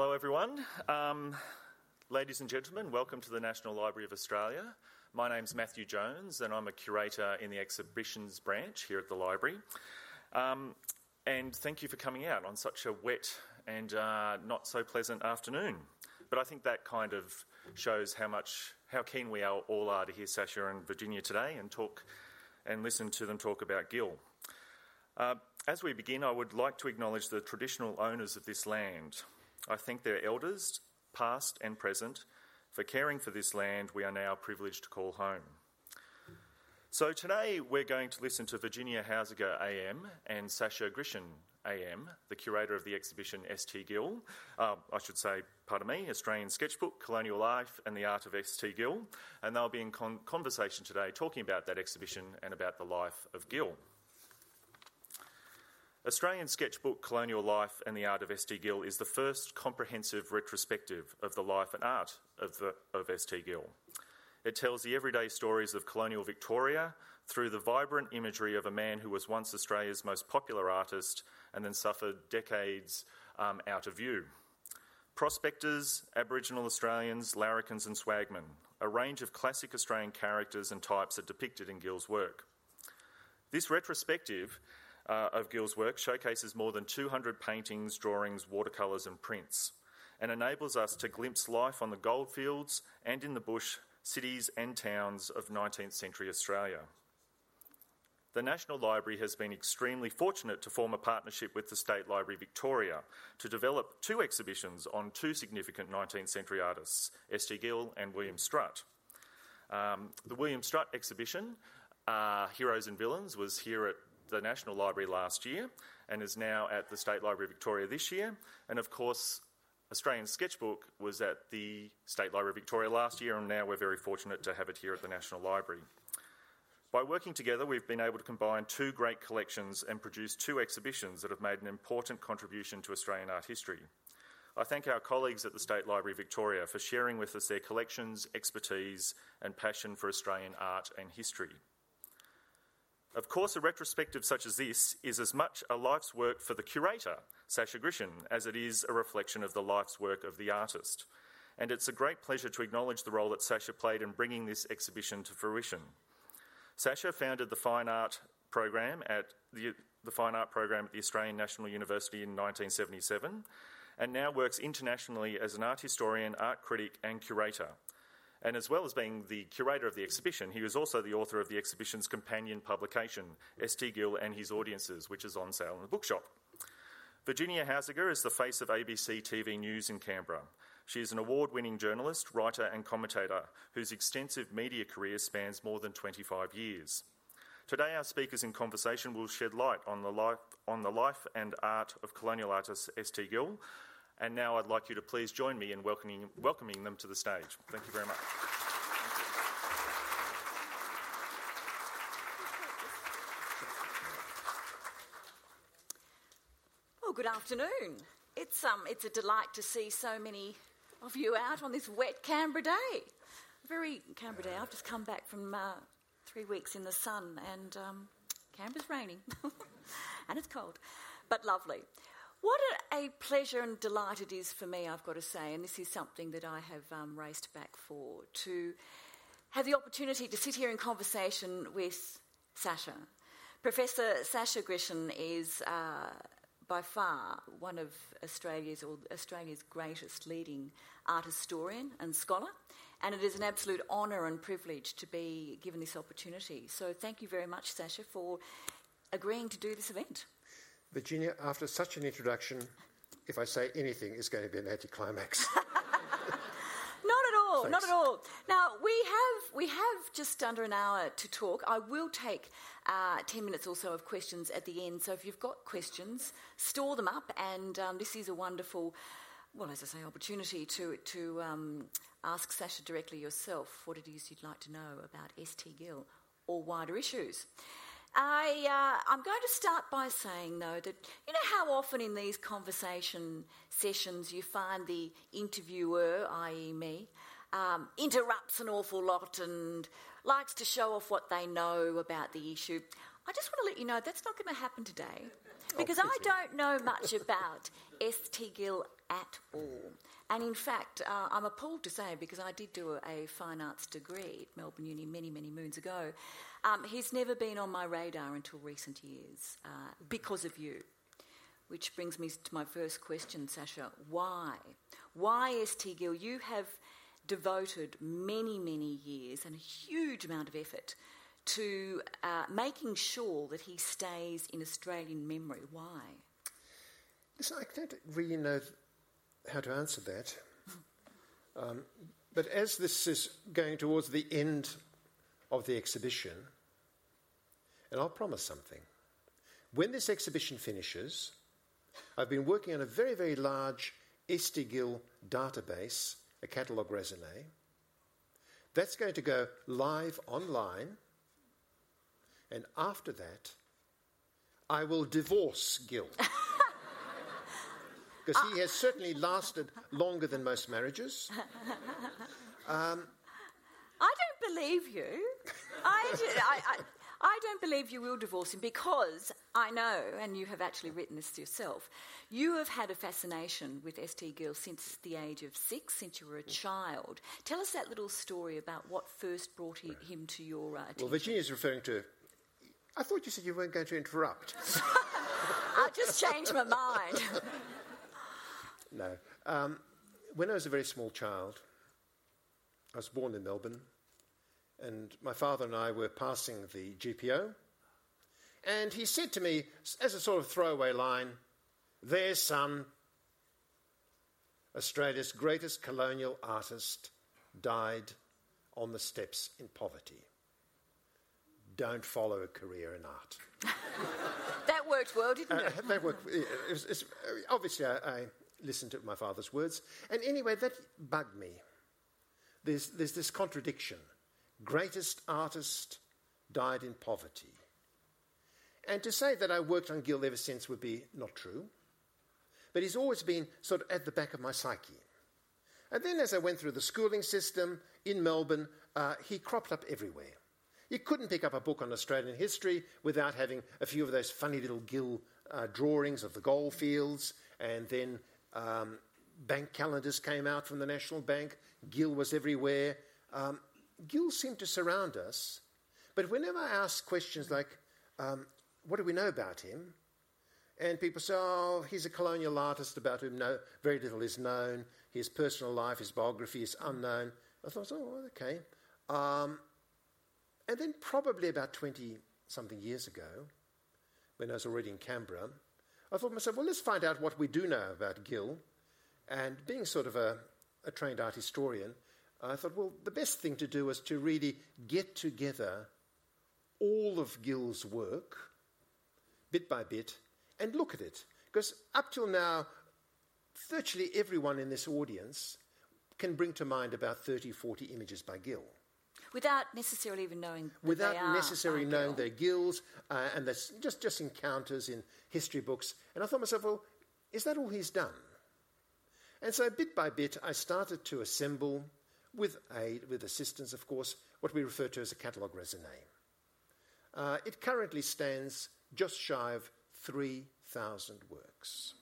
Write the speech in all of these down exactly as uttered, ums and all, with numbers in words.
Hello everyone. Um, ladies and gentlemen, welcome to the National Library of Australia. My name's Matthew Jones and I'm a curator in the exhibitions branch here at the library. Um, and thank you for coming out on such a wet and uh, not so pleasant afternoon. But I think that kind of shows how much, how keen we are, all are to hear Sasha and Virginia today and talk and listen to them talk about Gill. Uh, as we begin, I would like to acknowledge the traditional owners of this land. I thank their elders, past and present, for caring for this land we are now privileged to call home. So today we're going to listen to Virginia Haussegger A M and Sasha Grishin A M, the curator of the exhibition S T. Gill, uh, I should say, pardon me, Australian Sketchbook, Colonial Life and the Art of S T. Gill, and they'll be in con- conversation today talking about that exhibition and about the life of Gill. Australian Sketchbook, Colonial Life and the Art of S T. Gill is the first comprehensive retrospective of the life and art of, the, of S T. Gill. It tells the everyday stories of colonial Victoria through the vibrant imagery of a man who was once Australia's most popular artist and then suffered decades um, out of view. Prospectors, Aboriginal Australians, larrikins and swagmen, a range of classic Australian characters and types are depicted in Gill's work. This retrospective Uh, of Gill's work showcases more than two hundred paintings, drawings, watercolours and prints, and enables us to glimpse life on the goldfields and in the bush, cities and towns of nineteenth century Australia. The National Library has been extremely fortunate to form a partnership with the State Library Victoria to develop two exhibitions on two significant nineteenth century artists, S T. Gill and William Strutt. Um, the William Strutt exhibition, uh, Heroes and Villains, was here at the National Library last year and is now at the State Library Victoria this year. And of course, Australian Sketchbook was at the State Library Victoria last year and now we're very fortunate to have it here at the National Library. By working together, we've been able to combine two great collections and produce two exhibitions that have made an important contribution to Australian art history. I thank our colleagues at the State Library Victoria for sharing with us their collections, expertise and passion for Australian art and history. Of course, a retrospective such as this is as much a life's work for the curator, Sasha Grishin, as it is a reflection of the life's work of the artist. And it's a great pleasure to acknowledge the role that Sasha played in bringing this exhibition to fruition. Sasha founded the Fine Art Program at the, the Fine Art Program at the Australian National University in nineteen seventy-seven, and now works internationally as an art historian, art critic, and curator. And as well as being the curator of the exhibition, he was also the author of the exhibition's companion publication, S T. Gill and His Audiences, which is on sale in the bookshop. Virginia Haussegger is the face of A B C T V News in Canberra. She is an award-winning journalist, writer and commentator whose extensive media career spans more than twenty-five years. Today our speakers in conversation will shed light on the life, on the life and art of colonial artist S T. Gill. And now I'd like you to please join me in welcoming, welcoming them to the stage. Thank you very much. Thank you. Well, good afternoon. It's um, it's a delight to see so many of you out on this wet Canberra day. Very Canberra day. I've just come back from uh, three weeks in the sun, and um, Canberra's raining, and it's cold, but lovely. What a pleasure and delight it is for me, I've got to say, and this is something that I have um, raced back for, to have the opportunity to sit here in conversation with Sasha. Professor Sasha Grishin is uh, by far one of Australia's or Australia's greatest leading art historian and scholar, and it is an absolute honour and privilege to be given this opportunity. So thank you very much, Sasha, for agreeing to do this event. Virginia, after such an introduction, if I say anything, it's going to be an anticlimax. Not at all, Thanks. Not at all. Now, we have we have just under an hour to talk. I will take uh, ten minutes or so of questions at the end, so if you've got questions, store them up, and um, this is a wonderful, well, as I say, opportunity to, to um, ask Sasha directly yourself what it is you'd like to know about S T. Gill or wider issues. I, uh, I'm going to start by saying, though, that you know how often in these conversation sessions you find the interviewer, that is me, um, interrupts an awful lot and likes to show off what they know about the issue. I just want to let you know that's not going to happen today because oh, I don't know much about S T. Gill at all. And in fact, uh, I'm appalled to say, because I did do a fine arts degree at Melbourne Uni many, many moons ago, um, he's never been on my radar until recent years, uh, because of you. Which brings me to my first question, Sasha. Why? Why S T. Gill? You have devoted many, many years and a huge amount of effort to uh, making sure that he stays in Australian memory. Why? Listen, I don't really know how to answer that. um, but as this is going towards the end of the exhibition, and I'll promise something, when this exhibition finishes, I've been working on a very, very large S T. Gill database, a catalogue resume. That's going to go live online. And after that, I will divorce Gill. Because he has certainly lasted longer than most marriages. Um, I don't believe you. I, do, I, I I don't believe you will divorce him, because I know, and you have actually written this yourself, you have had a fascination with S T. Gill since the age of six, since you were a child. Tell us that little story about what first brought he, him to your uh, attention. Well, Virginia's referring to... I thought you said you weren't going to interrupt. I just changed my mind. No. Um, when I was a very small child, I was born in Melbourne, and my father and I were passing the G P O, and he said to me, as a sort of throwaway line, "There's son, Australia's greatest colonial artist, died on the steps in poverty. Don't follow a career in art." That worked well, didn't it? Uh, that worked. It was, it's, obviously, I, I listened to my father's words, and anyway, that bugged me. There's there's this contradiction. Greatest artist died in poverty. And to say that I worked on Gill ever since would be not true. But he's always been sort of at the back of my psyche. And then as I went through the schooling system in Melbourne, uh, he cropped up everywhere. You couldn't pick up a book on Australian history without having a few of those funny little Gill uh, drawings of the goldfields, and then um, bank calendars came out from the National Bank. Gill was everywhere. Um, Gill seemed to surround us, but whenever I ask questions like, um, what do we know about him? And people say, oh, he's a colonial artist about whom no, very little is known. His personal life, his biography is unknown. I thought, oh, okay. Um, and then probably about twenty-something years ago, when I was already in Canberra, I thought to myself, well, let's find out what we do know about Gill. And being sort of a, a trained art historian, I thought, well, the best thing to do was to really get together all of Gill's work, bit by bit, and look at it. Because up till now, virtually everyone in this audience can bring to mind about thirty, forty images by Gill. Without necessarily even knowing that Without they are necessarily knowing Gill. Their Gills, uh, and that's just, just encounters in history books. And I thought to myself, well, is that all he's done? And so bit by bit, I started to assemble... with aid, with assistance, of course, what we refer to as a catalogue resume. Uh, it currently stands just shy of three thousand works.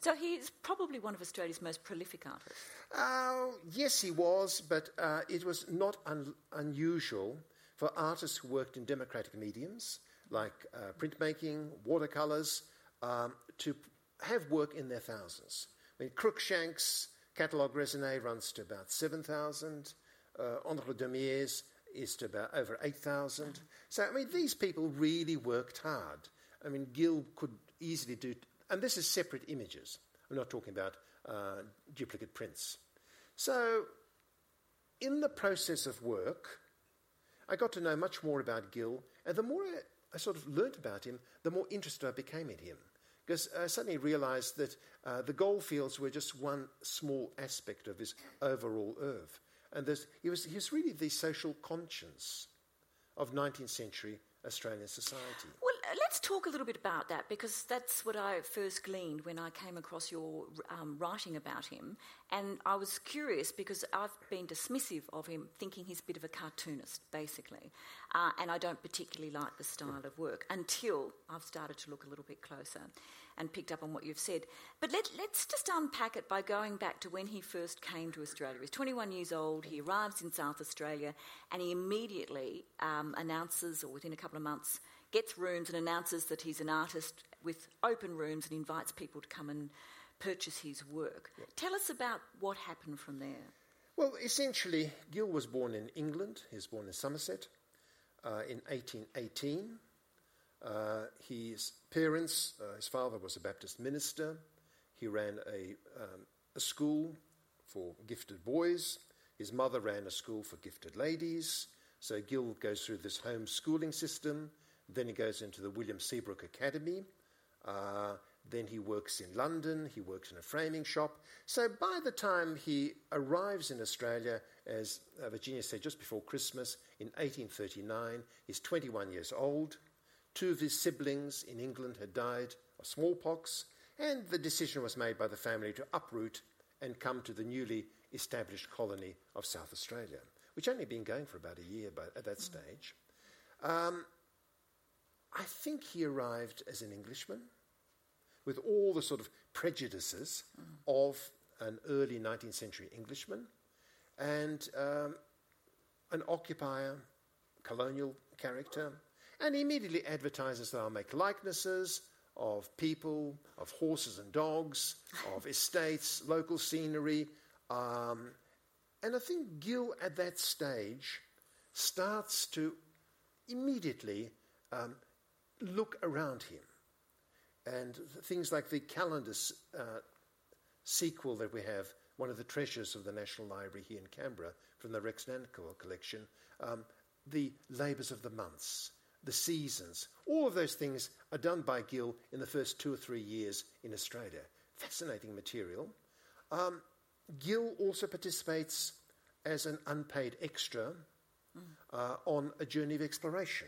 So he's probably one of Australia's most prolific artists. Uh, yes, he was, but uh, it was not un- unusual for artists who worked in democratic mediums, like uh, printmaking, watercolours, um, to p- have work in their thousands. I mean, Cruikshank's catalogue resume runs to about seven thousand. Uh, André Demier's is to about over eight thousand. So, I mean, these people really worked hard. I mean, Gill could easily do... T- and this is separate images. I'm not talking about uh, duplicate prints. So, in the process of work, I got to know much more about Gill. And the more I, I sort of learnt about him, the more interested I became in him. Because I suddenly realised that uh, the goldfields were just one small aspect of his overall oeuvre. And he was, he was really the social conscience of nineteenth century Australian society. Well, let's talk a little bit about that, because that's what I first gleaned when I came across your um, writing about him. And I was curious, because I've been dismissive of him, thinking he's a bit of a cartoonist, basically. Uh, and I don't particularly like the style of work until I've started to look a little bit closer. and picked up on what you've said. But let, let's just unpack it by going back to when he first came to Australia. He was twenty-one years old, he arrives in South Australia, and he immediately um, announces, or within a couple of months, gets rooms and announces that he's an artist with open rooms and invites people to come and purchase his work. Yep. Tell us about what happened from there. Well, essentially, Gill was born in England. He was born in Somerset uh, in eighteen eighteen. Uh, his parents, uh, his father was a Baptist minister. He ran a, um, a school for gifted boys. His mother ran a school for gifted ladies. So Gill goes through this homeschooling system. Then he goes into the William Seabrook Academy. Uh, then he works in London. He works in a framing shop. So by the time he arrives in Australia, as uh, Virginia said, just before Christmas in eighteen thirty-nine, he's twenty-one years old. Two of his siblings in England had died of smallpox, and the decision was made by the family to uproot and come to the newly established colony of South Australia, which had only been going for about a year by, at that mm. stage. Um, I think he arrived as an Englishman with all the sort of prejudices mm. of an early nineteenth century Englishman and um, an occupier, colonial character, and he immediately advertises that I'll make likenesses of people, of horses and dogs, of estates, local scenery. Um, and I think Gill at that stage starts to immediately um, look around him. And th- things like the calendar s- uh, sequel that we have, one of the treasures of the National Library here in Canberra from the Rex Nan Kivell collection, um, the labours of the months, the seasons, all of those things are done by Gill in the first two or three years in Australia. Fascinating material. Um, Gill also participates as an unpaid extra mm. uh, on a journey of exploration.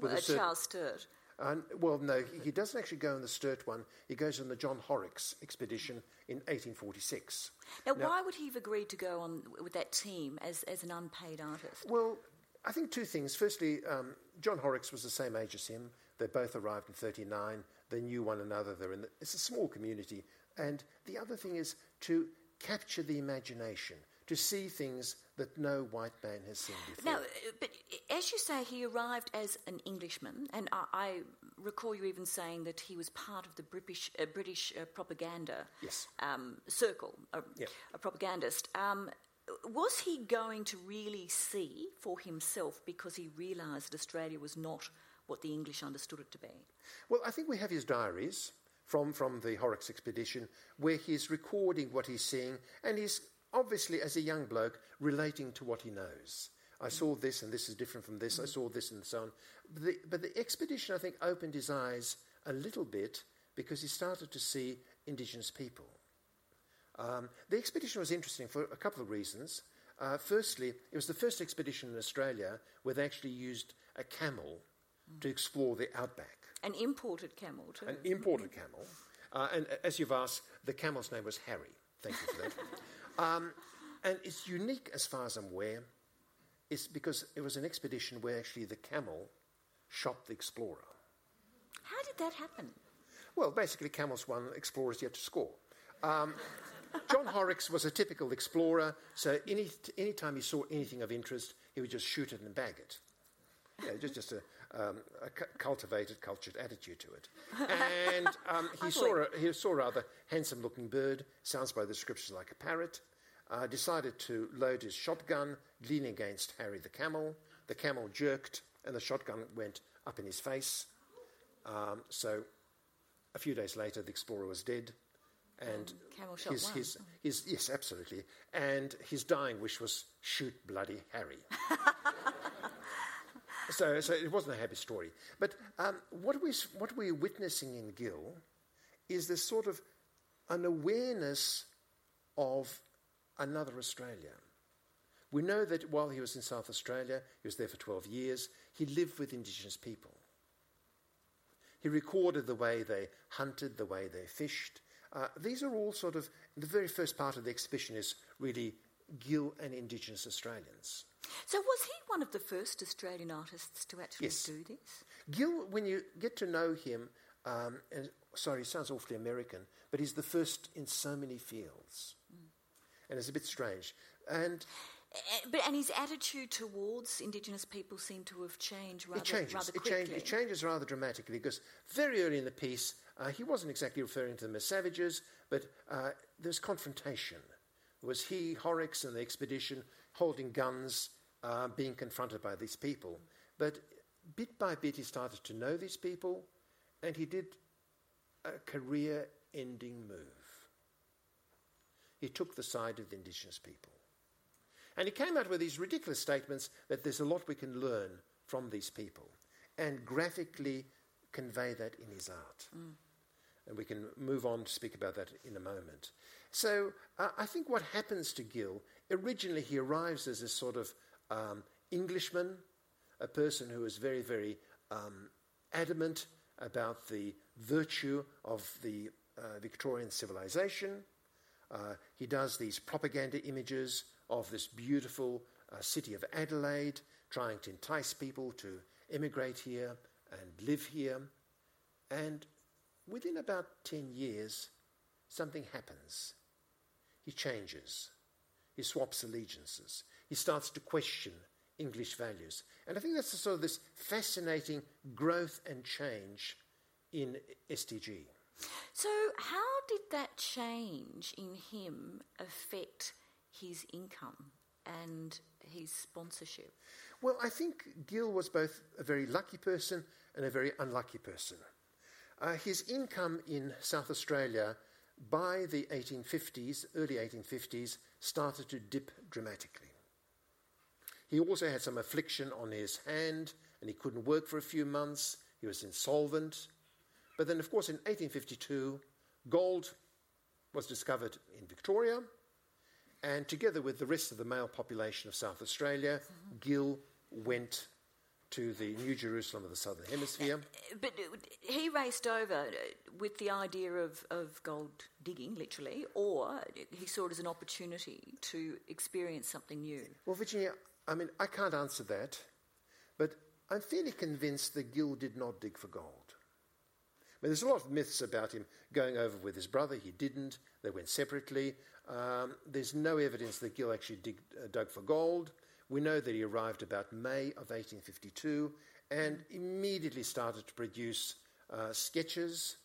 Well, at Charles Sturt. Um, well, no, he, he doesn't actually go on the Sturt one. He goes on the John Horrocks expedition in eighteen forty-six. Now, now why would he have agreed to go on with that team as, as an unpaid artist? Well, I think two things. Firstly, um, John Horrocks was the same age as him. They both arrived in thirty-nine. They knew one another. They're in the, it's a small community. And the other thing is to capture the imagination, to see things that no white man has seen before. Now, but as you say, he arrived as an Englishman, and I, I recall you even saying that he was part of the British, uh, British uh, propaganda yes. um, circle, a, yeah. a propagandist. Um, was he going to really see for himself because he realised Australia was not what the English understood it to be? Well, I think we have his diaries from, from the Horrocks expedition where he's recording what he's seeing, and he's obviously, as a young bloke, relating to what he knows. I saw this, and this is different from this. I saw this, and so on. But the, but the expedition, I think, opened his eyes a little bit because he started to see Indigenous people. Um, the expedition was interesting for a couple of reasons. Uh, firstly, it was the first expedition in Australia where they actually used a camel mm. to explore the outback. An imported camel, too. An imported camel. Uh, and uh, as you've asked, the camel's name was Harry. Thank you for that. Um, and it's unique, as far as I'm aware, is because it was an expedition where actually the camel shot the explorer. How did that happen? Well, basically, camels won, explorers yet to score. Um, John Horrocks was a typical explorer, so any any time he saw anything of interest, he would just shoot it and bag it. Yeah, just just a, um, a cu- cultivated, cultured attitude to it. And um, he saw a, he saw a rather handsome-looking bird, sounds by the description like a parrot, uh, decided to load his shotgun, leaning against Harry the camel. The camel jerked, and the shotgun went up in his face. Um, so a few days later, the explorer was dead. And camel shot his, his, his, yes, absolutely. And his dying wish was, shoot bloody Harry. So, so it wasn't a happy story. But um, what, we, what we're witnessing in Gill is this sort of an awareness of another Australia. We know that while he was in South Australia, he was there for twelve years, he lived with Indigenous people. He recorded the way they hunted, the way they fished. Uh, these are all sort of, the very first part of the exhibition is really Gill and Indigenous Australians. So was he one of the first Australian artists to actually yes. do this? Gill, when you get to know him, Um, and, sorry, sounds awfully American, but he's the first in so many fields. Mm. And it's a bit strange. And but and his attitude towards Indigenous people seemed to have changed rather, it changes, rather quickly. It changes, it changes rather dramatically, because very early in the piece, uh, he wasn't exactly referring to them as savages, but uh, there's confrontation. It was he, Horrocks, and the expedition holding guns, uh, being confronted by these people. Mm. But bit by bit, he started to know these people, and he did a career-ending move. He took the side of the Indigenous people. And he came out with these ridiculous statements that there's a lot we can learn from these people and graphically convey that in his art. Mm. And we can move on to speak about that in a moment. So uh, I think what happens to Gill, originally he arrives as this sort of um, Englishman, a person who is very, very um, adamant about the virtue of the uh, Victorian civilization. Uh, he does these propaganda images of this beautiful uh, city of Adelaide, trying to entice people to emigrate here and live here. And within about ten years, something happens. He changes. He swaps allegiances. He starts to question English values. And I think that's sort of this fascinating growth and change in S T G. So how did that change in him affect his income and his sponsorship? Well, I think Gill was both a very lucky person and a very unlucky person. Uh, his income in South Australia by the eighteen fifties, early eighteen fifties, started to dip dramatically. He also had some affliction on his hand, and he couldn't work for a few months. He was insolvent. But then, of course, in eighteen fifty-two, gold was discovered in Victoria, and together with the rest of the male population of South Australia, mm-hmm. Gill went to the New Jerusalem of the Southern Hemisphere. Uh, but he raced over with the idea of, of gold digging, literally, or he saw it as an opportunity to experience something new? Well, Virginia, I mean, I can't answer that, but I'm fairly convinced that Gill did not dig for gold. I mean, there's a lot of myths about him going over with his brother. He didn't. They went separately. Um, there's no evidence that Gill actually dig, uh, dug for gold. We know that he arrived about May of eighteen fifty-two and immediately started to produce uh, sketches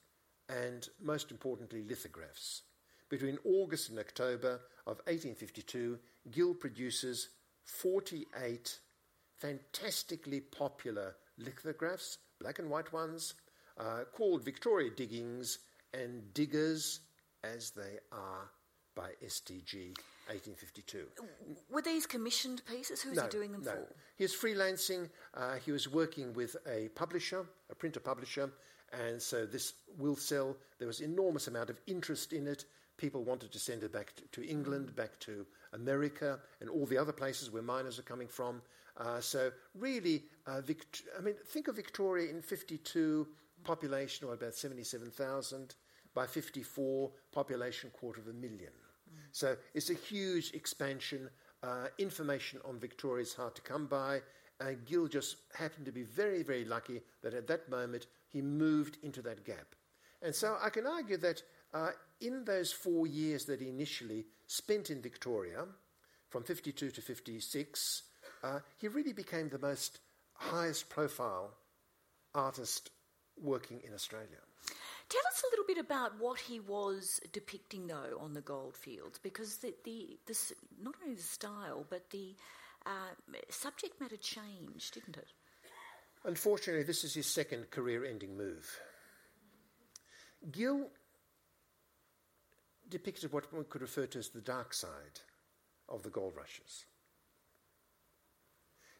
and, most importantly, lithographs. Between August and October of eighteen fifty-two, Gill produces forty-eight fantastically popular lithographs, black and white ones, uh, called Victoria Diggings and Diggers as They Are by S T G, eighteen fifty-two. Were these commissioned pieces? Who was no, he doing them no. for? He was freelancing. Uh, he was working with a publisher, a printer publisher, and so this will sell. There was enormous amount of interest in it. People wanted to send it back to, to England, back to America, and all the other places where miners are coming from. Uh, so really, uh, Vict- I mean, think of Victoria in fifty-two, population of about seventy-seven thousand. By fifty-four, population quarter of a million. Mm. So it's a huge expansion. Uh, information on Victoria is hard to come by. And Gill just happened to be very, very lucky that at that moment he moved into that gap. And so I can argue that uh, in those four years that he initially spent in Victoria, from fifty-two to fifty-six, uh, he really became the most highest profile artist working in Australia. Tell us a little bit about what he was depicting, though, on the goldfields, because the, the, the not only the style, but the uh, subject matter changed, didn't it? Unfortunately, this is his second career-ending move. Gill depicted what one could refer to as the dark side of the gold rushes.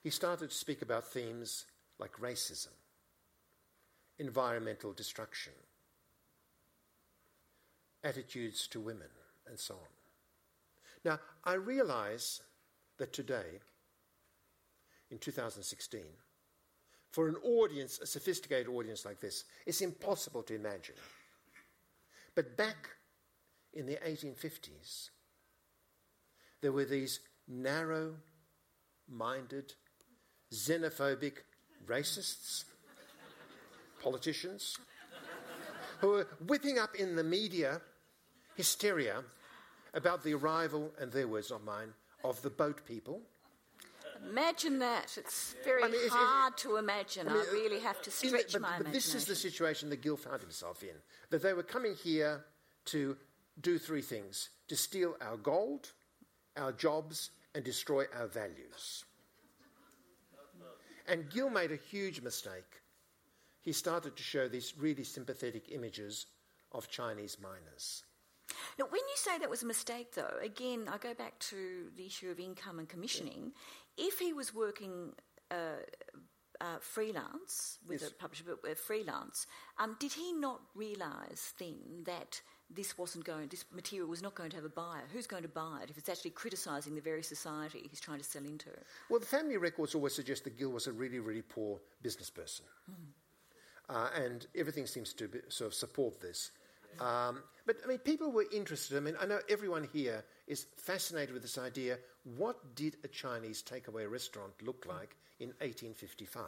He started to speak about themes like racism, environmental destruction, attitudes to women, and so on. Now, I realise that today, in two thousand sixteen, for an audience, a sophisticated audience like this, it's impossible to imagine. But back in the eighteen fifties, there were these narrow-minded, xenophobic racists, politicians, who were whipping up in the media hysteria about the arrival, and their words not mine, of the boat people. Imagine that. It's very I mean, it's, hard it's, to imagine. I, mean, I really have to stretch it, but, my but imagination. But this is the situation that Gill found himself in, that they were coming here to do three things, to steal our gold, our jobs, and destroy our values. And Gill made a huge mistake. He started to show these really sympathetic images of Chinese miners. Now, when you say that was a mistake, though, again, I go back to the issue of income and commissioning. Yeah. If he was working uh, uh, freelance with yes. a publisher, but uh, freelance, um, did he not realise then that this wasn't going, this material was not going to have a buyer? Who's going to buy it if it's actually criticising the very society he's trying to sell into? Well, the family records always suggest that Gill was a really, really poor business person. Mm. Uh, and everything seems to be, sort of support this. Um, but, I mean, people were interested. I mean, I know everyone here is fascinated with this idea. What did a Chinese takeaway restaurant look like in eighteen fifty-five?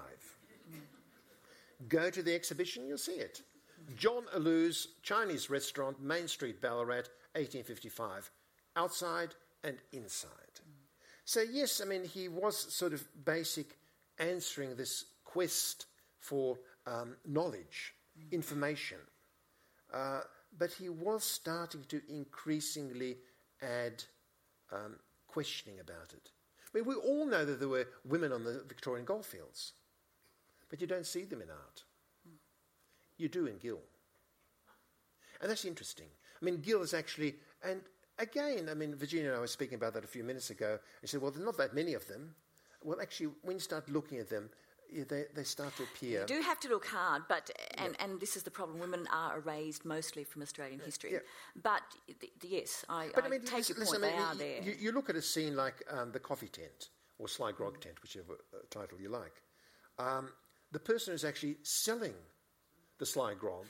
Go to the exhibition, you'll see it. John Allou's Chinese Restaurant, Main Street, Ballarat, eighteen fifty-five. Outside and inside. So, yes, I mean, he was sort of basic answering this quest for um, knowledge, information. Uh, but he was starting to increasingly add um, questioning about it. I mean, we all know that there were women on the Victorian goldfields, but you don't see them in art. You do in Gill. And that's interesting. I mean, Gill is actually, and again, I mean, Virginia and I were speaking about that a few minutes ago, and she said, well, there are not that many of them. Well, actually, when you start looking at them, Yeah, they, they start to appear. You do have to look hard, but and, yeah. and this is the problem. Women are erased mostly from Australian yeah. history. Yeah. But th- yes, I, but I, I mean, take listen, your point. Listen, they I mean, are there. You, you look at a scene like um, the coffee tent or Sly Grog mm. tent, whichever uh, title you like. Um, the person who's actually selling the Sly Grog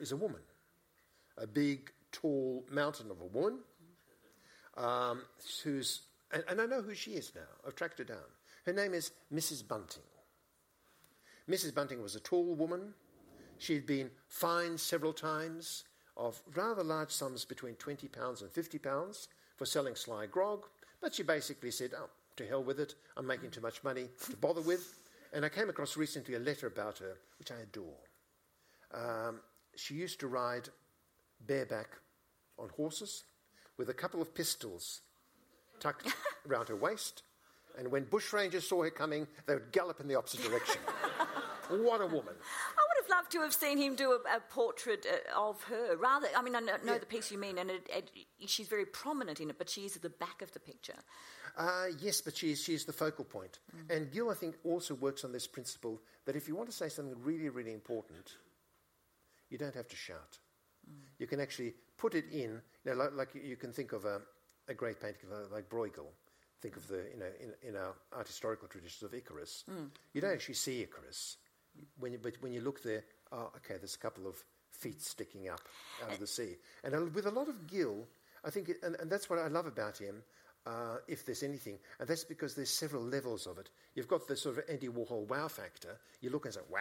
is a woman, a big, tall mountain of a woman, um, who's and, and I know who she is now. I've tracked her down. Her name is Missus Bunting. Missus Bunting was a tall woman. She'd been fined several times of rather large sums between twenty pounds and fifty pounds for selling Sly Grog, but she basically said, oh, to hell with it, I'm making too much money to bother with. And I came across recently a letter about her, which I adore. Um, she used to ride bareback on horses with a couple of pistols tucked around her waist, and when bushrangers saw her coming, they would gallop in the opposite direction. What a woman. I would have loved to have seen him do a, a portrait uh, of her. Rather, I mean, I know, know yeah. the piece you mean, and it, it, she's very prominent in it, but she is at the back of the picture. Uh, yes, but she is, she is the focal point. Mm. And Gill, I think, also works on this principle that if you want to say something really, really important, you don't have to shout. Mm. You can actually put it in, you know, like, like you can think of a, a great painting like Bruegel. Think of the, you know, in, in our art historical traditions of Icarus. Mm. You don't mm. actually see Icarus. When you, but when you look there, oh, okay, there's a couple of feet sticking up out of the sea. And with a lot of Gill, I think, it, and, and that's what I love about him, uh, if there's anything, and that's because there's several levels of it. You've got the sort of Andy Warhol wow factor. You look and say, wow.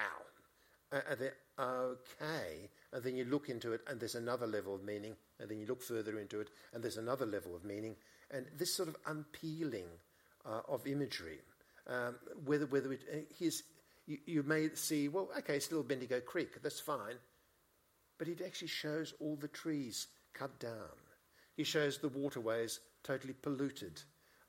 Uh, and then, okay. And then you look into it, and there's another level of meaning. And then you look further into it, and there's another level of meaning. And this sort of unpeeling uh, of imagery, um, whether, whether it, uh, his... You, you may see, well, okay, it's Little Bendigo Creek, that's fine. But it actually shows all the trees cut down. He shows the waterways totally polluted.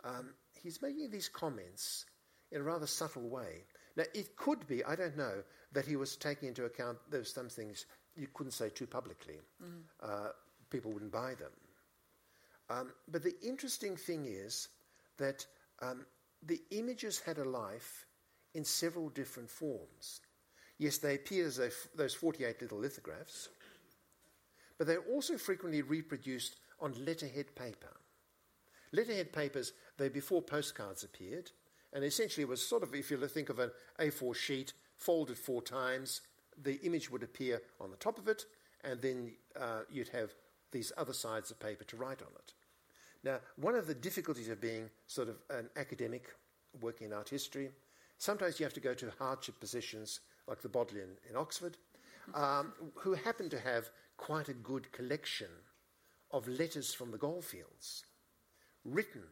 Um, he's making these comments in a rather subtle way. Now, it could be, I don't know, that he was taking into account those some things you couldn't say too publicly. Mm-hmm. Uh, people wouldn't buy them. Um, but the interesting thing is that um, the images had a life in several different forms. Yes, they appear as f- those forty-eight little lithographs, but they're also frequently reproduced on letterhead paper. Letterhead papers, they before postcards appeared, and essentially it was sort of, if you think of an A four sheet, folded four times, the image would appear on the top of it, and then uh, you'd have these other sides of paper to write on it. Now, one of the difficulties of being sort of an academic working in art history, sometimes you have to go to hardship positions like the Bodleian in Oxford, um, who happened to have quite a good collection of letters from the goldfields written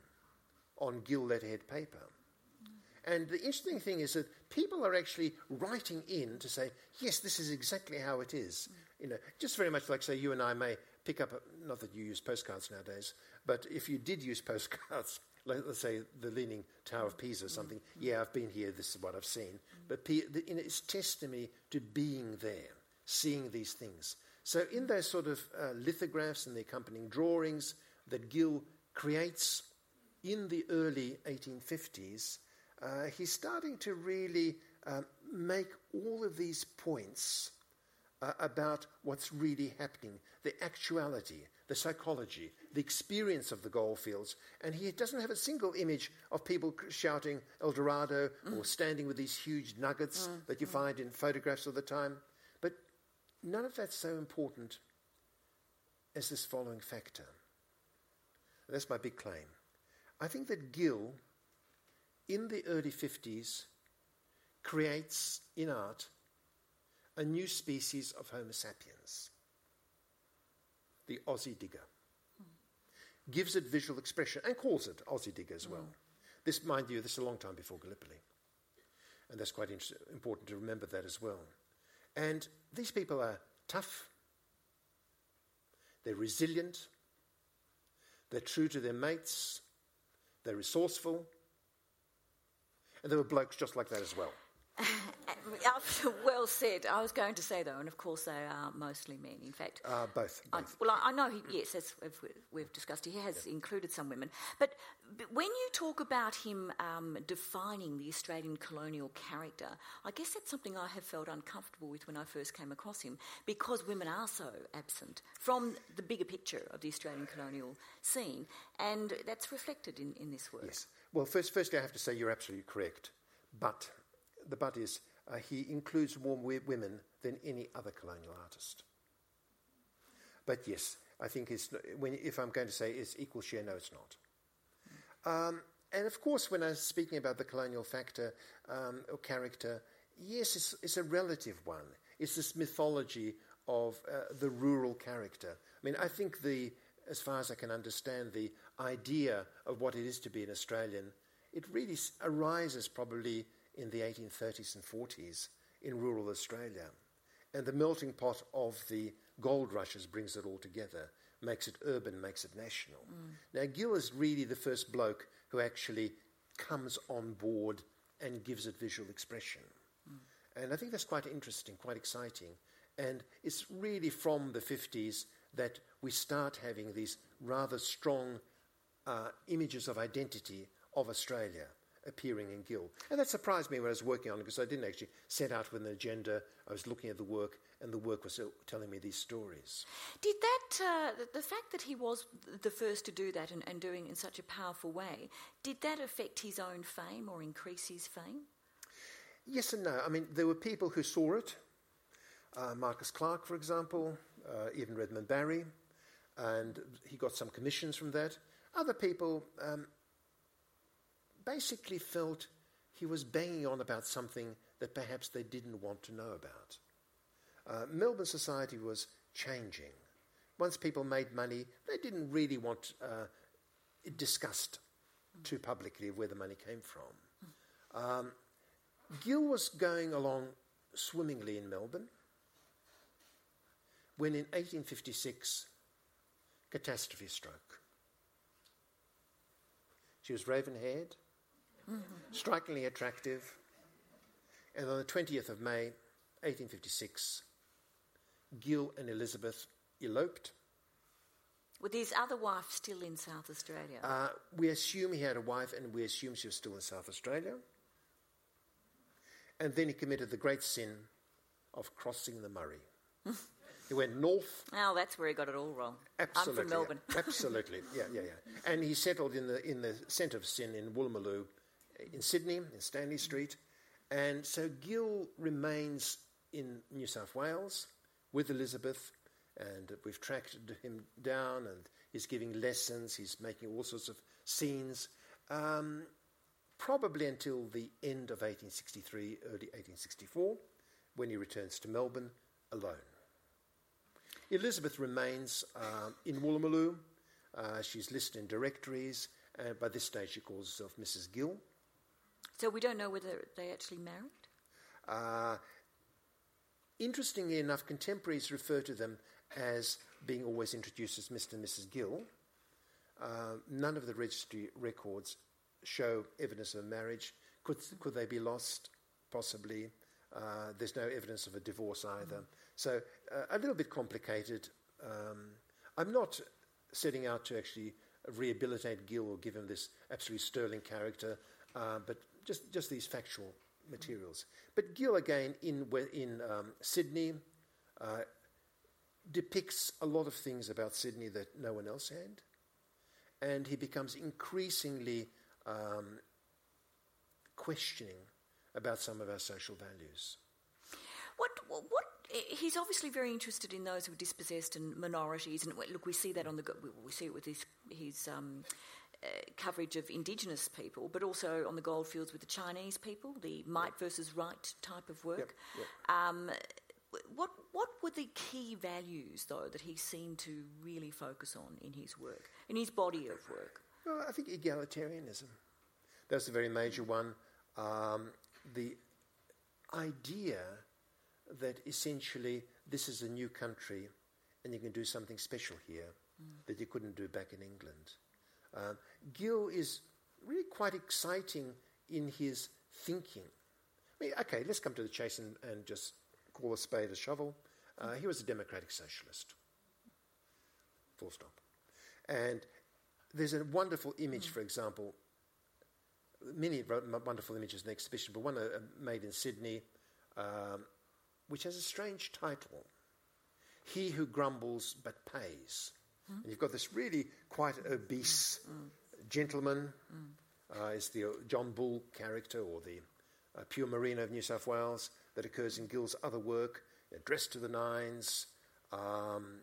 on Gill letterhead paper. And the interesting thing is that people are actually writing in to say, yes, this is exactly how it is. Mm. You know, just very much like, say, you and I may pick up, a, not that you use postcards nowadays, but if you did use postcards, like, let's say the Leaning Tower of Pisa or something, mm. yeah, I've been here, this is what I've seen. Mm. But P- the, you know, it's testimony to being there, seeing these things. So in those sort of uh, lithographs and the accompanying drawings that Gill creates in the early eighteen fifties, Uh, he's starting to really uh, make all of these points uh, about what's really happening, the actuality, the psychology, the experience of the goldfields. And he doesn't have a single image of people shouting El Dorado mm. or standing with these huge nuggets mm. that you mm. find in photographs of the time. But none of that's so important as this following factor. That's my big claim. I think that Gill, in the early fifties, creates in art a new species of Homo sapiens, the Aussie digger. Mm. Gives it visual expression and calls it Aussie digger as well. Mm. This, mind you, this is a long time before Gallipoli. And that's quite inter- important to remember that as well. And these people are tough. They're resilient. They're true to their mates. They're resourceful. And there were blokes just like that as well. Well said. I was going to say, though, and of course they are mostly men, in fact. Uh, both. both. I, well, I, I know, he, yes, as we've discussed, he has yeah. included some women. But, but when you talk about him um, defining the Australian colonial character, I guess that's something I have felt uncomfortable with when I first came across him, because women are so absent from the bigger picture of the Australian colonial scene, and that's reflected in, in this work. Yes. Well, first, firstly, I have to say you're absolutely correct. But the but is uh, he includes more women than any other colonial artist. But yes, I think it's not, when if I'm going to say it's equal share, no, it's not. Um, and of course, when I'm speaking about the colonial factor um, or character, yes, it's, it's a relative one. It's this mythology of uh, the rural character. I mean, I think the as far as I can understand the idea of what it is to be an Australian, it really s- arises probably in the eighteen thirties and forties in rural Australia. And the melting pot of the gold rushes brings it all together, makes it urban, makes it national. Mm. Now, Gill is really the first bloke who actually comes on board and gives it visual expression. Mm. And I think that's quite interesting, quite exciting. And it's really from the fifties that we start having these rather strong uh, images of identity of Australia appearing in Gill. And that surprised me when I was working on it, because I didn't actually set out with an agenda. I was looking at the work, and the work was telling me these stories. Did that, uh, the fact that he was the first to do that and, and doing it in such a powerful way, did that affect his own fame or increase his fame? Yes and no. I mean, there were people who saw it. Uh, Marcus Clarke, for example, uh, even Redmond Barry, and he got some commissions from that. Other people um, basically felt he was banging on about something that perhaps they didn't want to know about. Uh, Melbourne society was changing. Once people made money, they didn't really want uh, it discussed mm. too publicly of where the money came from. Mm. Um, Gill was going along swimmingly in Melbourne, when in eighteen fifty-six, catastrophe struck. She was raven-haired, strikingly attractive, and on the twentieth of May, eighteen fifty-six, Gill and Elizabeth eloped. Were his other wife still in South Australia? Uh, we assume he had a wife, and we assume she was still in South Australia. And then he committed the great sin of crossing the Murray. He went north. Oh, that's where he got it all wrong. Absolutely. I'm from Melbourne. Yeah. Absolutely, yeah, yeah, yeah. And he settled in the in the centre of sin in Woolloomooloo, in Sydney, in Stanley Street. And so Gill remains in New South Wales with Elizabeth, and we've tracked him down, and he's giving lessons, he's making all sorts of scenes, um, probably until the end of eighteen sixty-three, early eighteen sixty-four, when he returns to Melbourne. alone. Elizabeth remains uh, in Woolloomooloo. Uh, she's listed in directories. Uh, by this stage, she calls herself Missus Gill. So we don't know whether they actually married? Uh, interestingly enough, contemporaries refer to them as being always introduced as Mister and Missus Gill. Uh, none of the registry records show evidence of a marriage. Could, could they be lost? Possibly. Uh, there's no evidence of a divorce either. Mm. So uh, a little bit complicated. Um, I'm not setting out to actually rehabilitate Gill or give him this absolutely sterling character, uh, but just, just these factual materials. But Gill, again, in, in um, Sydney, uh, depicts a lot of things about Sydney that no one else had, and he becomes increasingly um, questioning about some of our social values. What, what? He's obviously very interested in those who are dispossessed and minorities, and look, we see that on the we see it with his his um, uh, coverage of Indigenous people, but also on the goldfields with the Chinese people, the might yep. versus right type of work. Yep, yep. Um, What what were the key values, though, that he seemed to really focus on in his work, in his body of work? Well, I think egalitarianism. That's a very major one. Um, the idea that essentially this is a new country and you can do something special here mm. that you couldn't do back in England. Um, Gill is really quite exciting in his thinking. I mean, okay, let's come to the chase and, and just... call a spade a shovel. Uh, he was a democratic socialist. Full stop. And there's a wonderful image, for example, many wonderful images in the exhibition, but one uh, made in Sydney, um, which has a strange title, He Who Grumbles But Pays. Hmm? And you've got this really quite obese mm. gentleman, mm. Uh, it's the John Bull character or the uh, Pure Marino of New South Wales, that occurs in Gill's other work, Dressed to the Nines, um,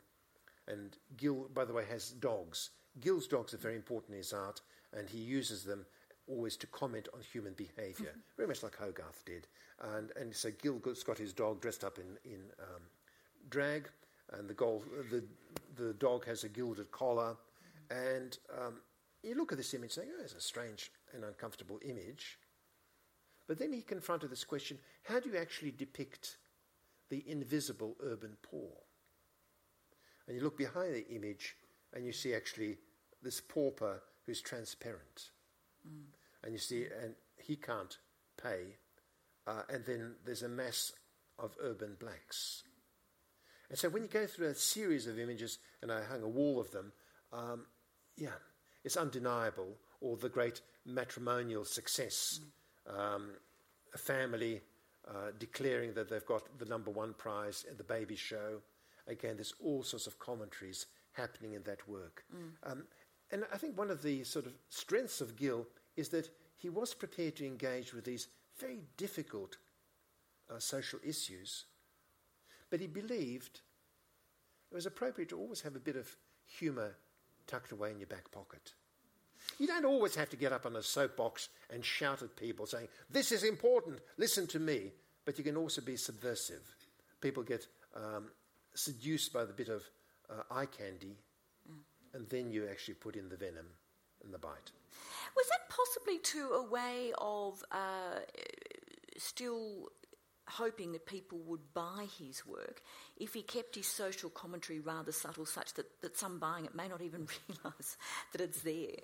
and Gill, by the way, has dogs. Gill's dogs are very important in his art, and he uses them always to comment on human behaviour, mm-hmm. very much like Hogarth did. And and so Gill's got his dog dressed up in in um, drag, and the gold, the the dog has a gilded collar, mm-hmm. and um, you look at this image saying, oh, it's a strange and uncomfortable image. But then he confronted this question, how do you actually depict the invisible urban poor? And you look behind the image and you see actually this pauper who's transparent. Mm. And you see, and he can't pay. Uh, and then there's a mass of urban blacks. And so when you go through a series of images, and I hung a wall of them, um, yeah, it's undeniable, or the great matrimonial success. Mm. Um, a family uh, declaring that they've got the number one prize at the baby show. Again, there's all sorts of commentaries happening in that work. Mm. Um, and I think one of the sort of strengths of Gill is that he was prepared to engage with these very difficult uh, social issues, but he believed it was appropriate to always have a bit of humour tucked away in your back pocket. You don't always have to get up on a soapbox and shout at people saying, this is important, listen to me. But you can also be subversive. People get um, seduced by the bit of uh, eye candy, mm. and then you actually put in the venom and the bite. Was that possibly, too, a way of uh, still hoping that people would buy his work if he kept his social commentary rather subtle, such that, that some buying it may not even realise that it's there?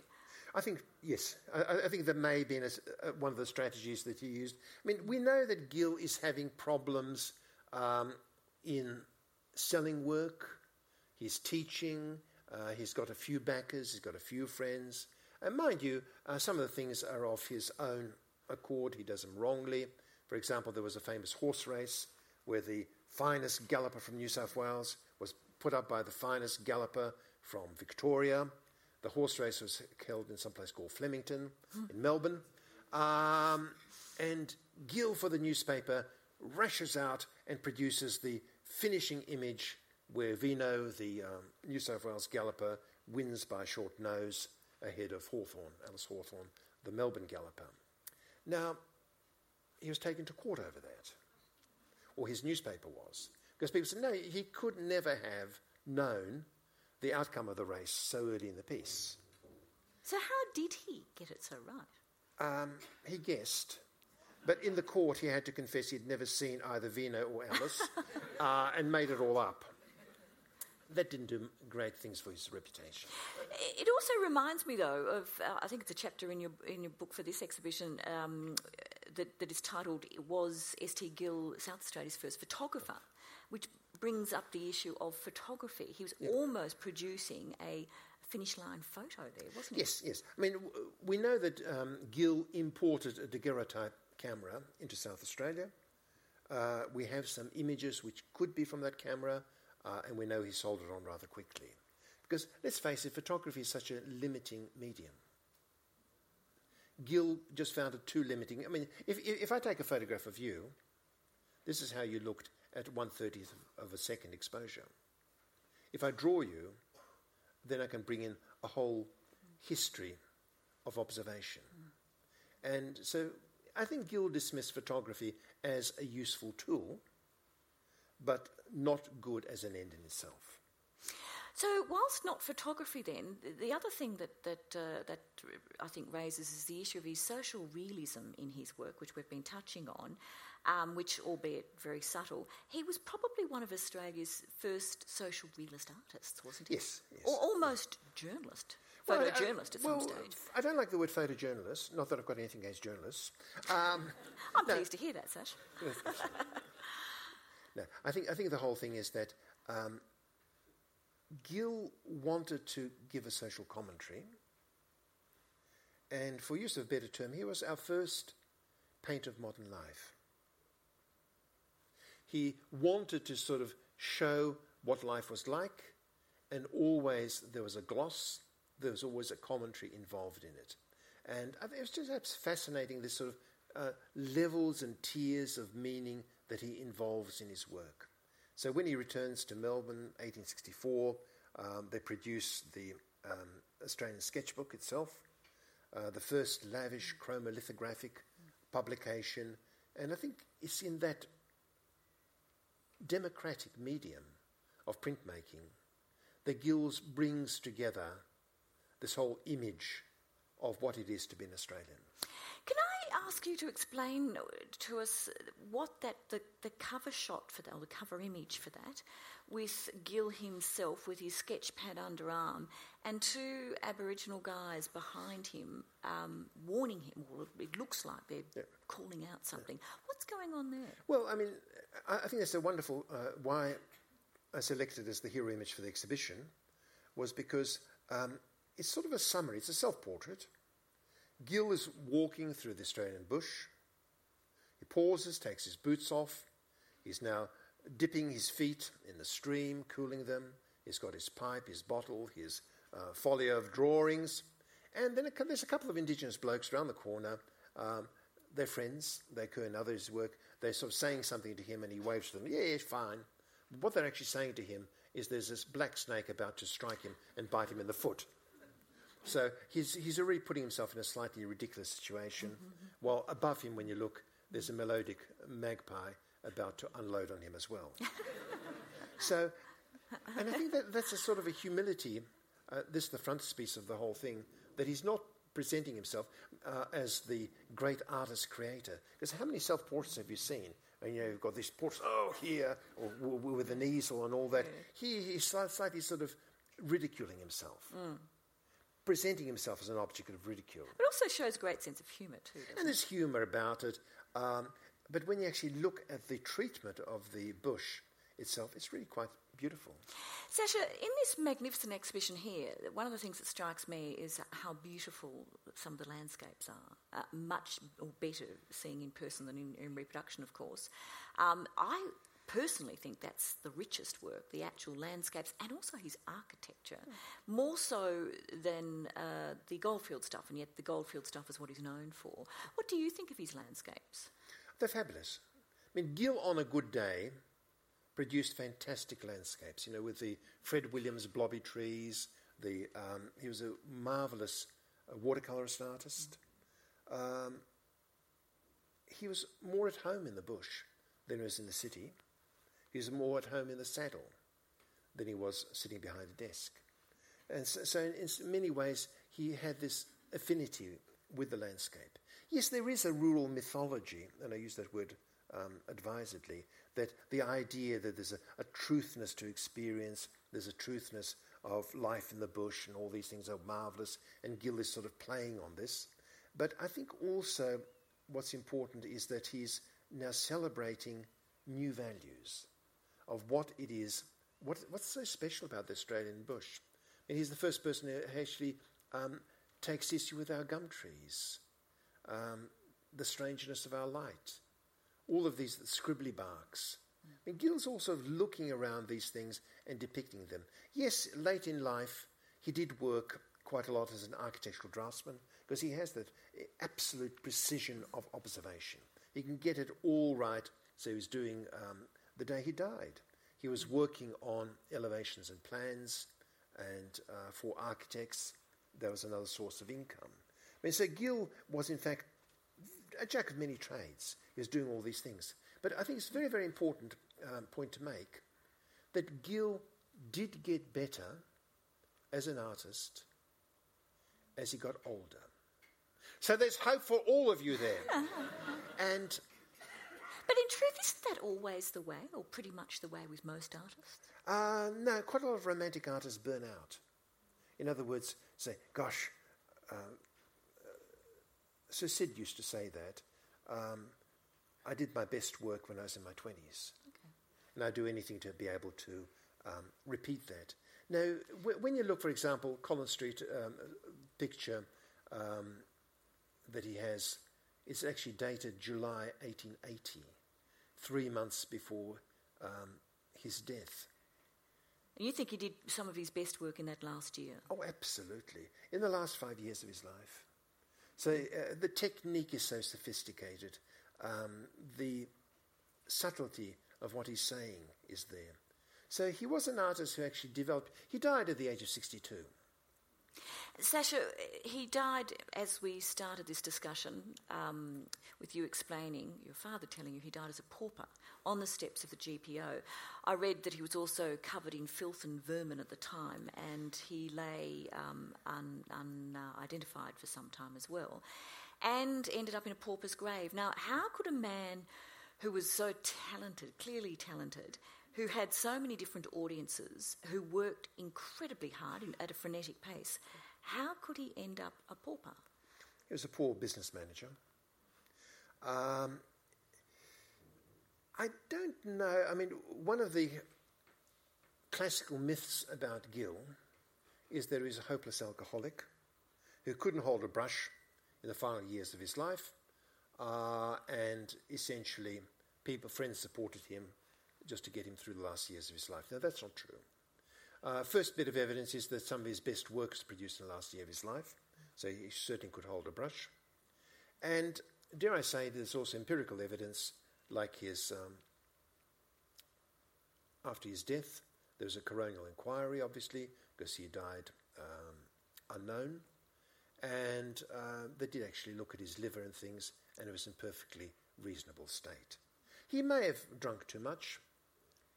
I think, yes, I, I think that may have been a, a, one of the strategies that he used. I mean, we know that Gill is having problems um, in selling work. He's teaching. Uh, he's got a few backers. He's got a few friends. And mind you, uh, some of the things are of his own accord. He does them wrongly. For example, there was a famous horse race where the finest galloper from New South Wales was put up by the finest galloper from Victoria. The horse race was held in some place called Flemington in Melbourne. Um, and Gill, for the newspaper, rushes out and produces the finishing image where Veno, the um, New South Wales galloper, wins by a short nose ahead of Hawthorn, Alice Hawthorn, the Melbourne galloper. Now, he was taken to court over that, or his newspaper was, Because people said, no, he could never have known the outcome of the race so early in the piece. So how did he get it so right? Um, he guessed. But in the court, he had to confess he'd never seen either Veno or Alice uh, and made it all up. That didn't do great things for his reputation. It also reminds me, though, of, uh, I think it's a chapter in your in your book for this exhibition um, that, that is titled, Was S T Gill South Australia's First Photographer? Which brings up the issue of photography. He was yeah. almost producing a finish line photo there, wasn't he? Yes, yes. I mean, w- we know that um, Gill imported a daguerreotype camera into South Australia. Uh, we have some images which could be from that camera, uh, and we know he sold it on rather quickly. Because, let's face it, photography is such a limiting medium. Gill just found it too limiting. I mean, if, if I take a photograph of you, this is how you looked at one thirtieth of a second exposure. If I draw you, then I can bring in a whole history of observation. Mm. And so I think Gill dismissed photography as a useful tool, but not good as an end in itself. So whilst not photography then, the other thing that that, uh, that I think raises is the issue of his social realism in his work, which we've been touching on, um, which, albeit very subtle, he was probably one of Australia's first social realist artists, wasn't he? Yes. yes. Or almost journalist, photojournalist well, I, at some well, stage. I don't like the word photojournalist, not that I've got anything against journalists. Um, I'm no. pleased to hear that, Sash. no, I think, I think the whole thing is that... Um, Gill wanted to give a social commentary, and for use of a better term, he was our first paint of modern life. He wanted to sort of show what life was like, and always there was a gloss, there was always a commentary involved in it. And it was just fascinating, this sort of uh, levels and tiers of meaning that he involves in his work. So when he returns to Melbourne, eighteen sixty-four, um, they produce the um, Australian sketchbook itself, uh, the first lavish chromolithographic publication. And I think it's in that democratic medium of printmaking that Gill brings together this whole image of what it is to be an Australian. Can I ask you to explain to us what that the, the cover shot for that, or the cover image for that, with Gill himself with his sketch pad underarm and two Aboriginal guys behind him um, warning him, or it looks like they're yeah. calling out something. Yeah. What's going on there? Well, I mean, I, I think that's a wonderful... Uh, why I selected as the hero image for the exhibition was because um, it's sort of a summary. It's a self-portrait. Gill is walking through the Australian bush. He pauses, takes his boots off. He's now dipping his feet in the stream, cooling them. He's got his pipe, his bottle, his uh, folio of drawings. And then it, there's a couple of Indigenous blokes around the corner. Um, they're friends. They co-another his work. They're sort of saying something to him, and he waves to them. Yeah, yeah, fine. But what they're actually saying to him is there's this black snake about to strike him and bite him in the foot. So he's he's already putting himself in a slightly ridiculous situation, mm-hmm. while above him, when you look, there's a melodic magpie about to unload on him as well. So, and I think that that's a sort of a humility, uh, this is the frontispiece of the whole thing, that he's not presenting himself uh, as the great artist-creator. Because how many self-portraits have you seen? And, you know, you've got this portrait, oh, here, or w- with an easel and all that. Yeah. He, he's slightly sort of ridiculing himself. Mm. Presenting himself as an object of ridicule. It also shows great sense of humour too, doesn't it? And there's humour about it. Um, but when you actually look at the treatment of the bush itself, it's really quite beautiful. Sasha, in this magnificent exhibition here, one of the things that strikes me is how beautiful some of the landscapes are. Uh, much or better seeing in person than in, in reproduction, of course. Um, I... personally think that's the richest work, the actual landscapes and also his architecture, mm. more so than uh, the Goldfield stuff, and yet the Goldfield stuff is what he's known for. What do you think of his landscapes? They're fabulous. I mean, Gill, on a good day, produced fantastic landscapes, you know, with the Fred Williams blobby trees. The um, he was a marvellous uh, watercolourist artist. Mm. Um, he was more at home in the bush than he was in the city. He was more at home in the saddle than he was sitting behind a desk. And so, so in, in many ways, he had this affinity with the landscape. Yes, there is a rural mythology, and I use that word um, advisedly, that the idea that there's a, a truthness to experience, there's a truthness of life in the bush, and all these things are marvellous, and Gill is sort of playing on this. But I think also what's important is that he's now celebrating new values of what it is, what, what's so special about the Australian bush. And he's the first person who actually um, takes issue with our gum trees, um, the strangeness of our light, all of these scribbly barks. I mean, Gill's also looking around these things and depicting them. Yes, late in life, he did work quite a lot as an architectural draftsman because he has that absolute precision of observation. He can get it all right, so he was doing um, the day he died. He was working on elevations and plans, and uh, for architects, there was another source of income. I mean, so Gill was, in fact, a jack of many trades. He was doing all these things. But I think it's a very, very important um, point to make that Gill did get better as an artist as he got older. So there's hope for all of you there. and... But in truth, isn't that always the way, or pretty much the way with most artists? Uh, no, quite a lot of romantic artists burn out. In other words, say, gosh, uh, uh, Sir Sid used to say that, um, I did my best work when I was in my twenties. Okay. And I do anything to be able to um, repeat that. Now, w- when you look, for example, Collins Street um, picture um, that he has, it's actually dated July eighteen eighty, three months before um, his death. And you think he did some of his best work in that last year? Oh, absolutely. In the last five years of his life. So uh, the technique is so sophisticated. Um, the subtlety of what he's saying is there. So he was an artist who actually developed... He died at the age of sixty-two. Sasha, he died, as we started this discussion, um, with you explaining, your father telling you he died as a pauper on the steps of the G P O. I read that he was also covered in filth and vermin at the time, and he lay um, un- unidentified for some time as well, and ended up in a pauper's grave. Now, how could a man who was so talented, clearly talented, who had so many different audiences, who worked incredibly hard in, at a frenetic pace, how could he end up a pauper? He was a poor business manager. Um, I don't know. I mean, one of the classical myths about Gill is there is a hopeless alcoholic who couldn't hold a brush in the final years of his life, uh, and essentially people, friends supported him just to get him through the last years of his life. Now, that's not true. Uh, first bit of evidence is that some of his best work was produced in the last year of his life, so he certainly could hold a brush. And dare I say, there's also empirical evidence, like his... Um, after his death, there was a coronial inquiry, obviously, because he died um, unknown, and uh, they did actually look at his liver and things, and it was in a perfectly reasonable state. He may have drunk too much,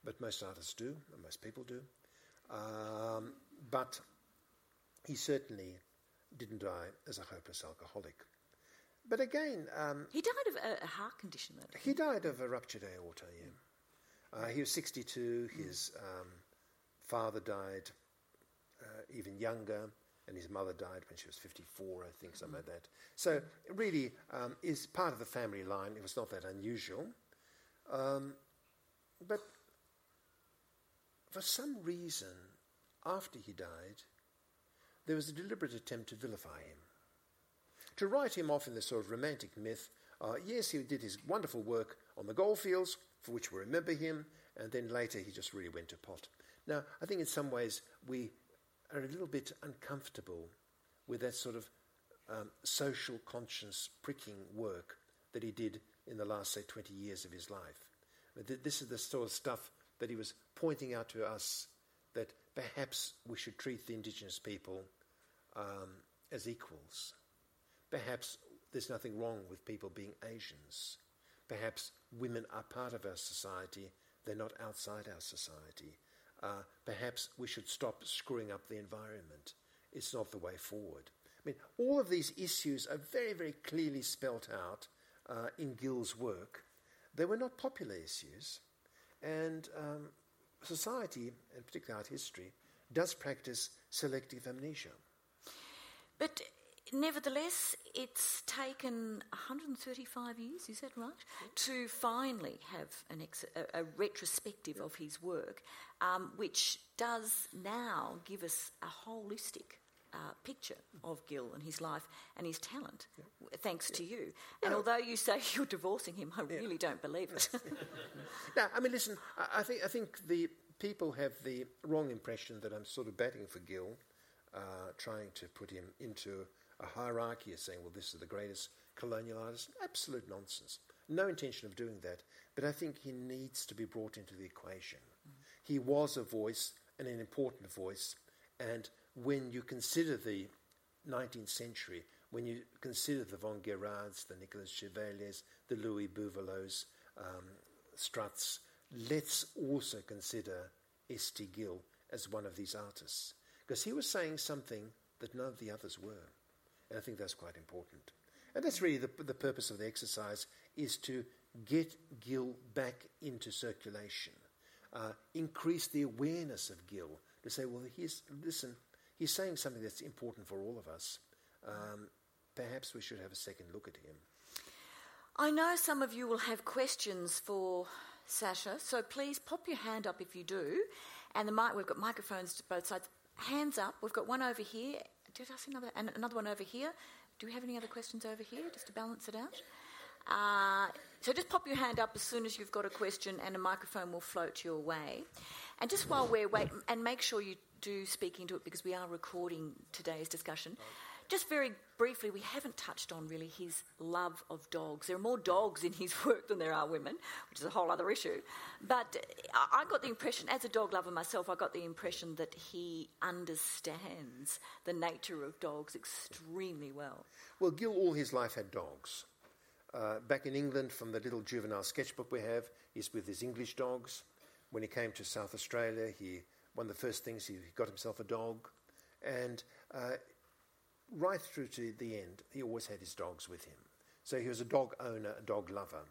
but most artists do, and most people do. Um, but he certainly didn't die as a hopeless alcoholic. But again... Um, he died of a, a heart condition, though. He died of a ruptured aorta, yeah. Mm. Uh, he was sixty-two, mm. his um, father died uh, even younger, and his mother died when she was fifty-four, I think, something mm. like that. So really, um, is part of the family line. It was not that unusual. Um, but... For some reason, after he died, there was a deliberate attempt to vilify him, to write him off in this sort of romantic myth. Uh, yes, he did his wonderful work on the goldfields, for which we remember him, and then later he just really went to pot. Now, I think in some ways we are a little bit uncomfortable with that sort of um, social conscience pricking work that he did in the last, say, twenty years of his life. But th- this is the sort of stuff that he was pointing out to us, that perhaps we should treat the Indigenous people um, as equals. Perhaps there's nothing wrong with people being Asians. Perhaps women are part of our society They're not outside our society. Uh, perhaps we should stop screwing up the environment. It's not the way forward. I mean, all of these issues are very, very clearly spelt out uh, in Gill's work. They were not popular issues, and um, society, and particularly art history, does practice selective amnesia. But nevertheless, it's taken one hundred thirty-five years, is that right, to finally have an ex- a, a retrospective of his work, um, which does now give us a holistic Uh, picture of Gill and his life and his talent, yeah. thanks yeah. to you. And no. although you say you're divorcing him, I yeah. really don't believe it. Now, I mean, listen, I think I think the people have the wrong impression that I'm sort of batting for Gill, uh, trying to put him into a hierarchy of saying, well, this is the greatest colonial artist. Absolute nonsense. No intention of doing that. But I think he needs to be brought into the equation. Mm. He was a voice, and an important voice, and when you consider the nineteenth century, when you consider the von Gerards, the Nicolas Chevaliers, the Louis Bouvelots, um, Strutts, let's also consider S T Gill as one of these artists. Because he was saying something that none of the others were. And I think that's quite important. And that's really the, the purpose of the exercise, is to get Gill back into circulation, uh, increase the awareness of Gill, to say, well, he's, listen, he's saying something that's important for all of us. Um, perhaps we should have a second look at him. I know some of you will have questions for Sasha, so please pop your hand up if you do. And the mic, we've got microphones to both sides. Hands up. We've got one over here. Did I see another? And another one over here. Do we have any other questions over here, just to balance it out? Uh, so just pop your hand up as soon as you've got a question, and a microphone will float your way. And just while we're waiting, and make sure you do speak into it, because we are recording today's discussion. Just very briefly, we haven't touched on really his love of dogs. There are more dogs in his work than there are women, which is a whole other issue. But I got the impression, as a dog lover myself, I got the impression that he understands the nature of dogs extremely well. Well, Gill all his life had dogs. Uh, back in England, from the little juvenile sketchbook we have, he's with his English dogs. When he came to South Australia, he one of the first things, he got himself a dog. And uh, right through to the end, he always had his dogs with him. So he was a dog owner, a dog lover.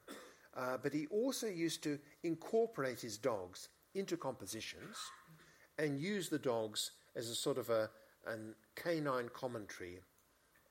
Uh, but he also used to incorporate his dogs into compositions and use the dogs as a sort of a an canine commentary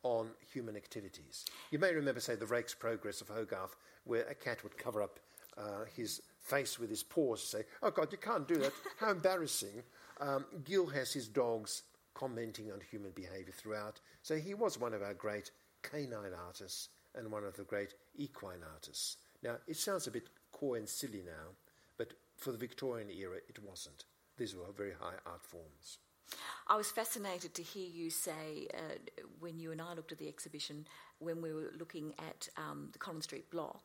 on human activities. You may remember, say, the Rake's Progress of Hogarth, where a cat would cover up uh, his face with his paws and say, oh, God, you can't do that. How embarrassing. Um, Gill has his dogs commenting on human behaviour throughout. So he was one of our great canine artists and one of the great equine artists. Now, it sounds a bit coy and silly now, but for the Victorian era, it wasn't. These were very high art forms. I was fascinated to hear you say, uh, when you and I looked at the exhibition, when we were looking at um, the Collins Street block,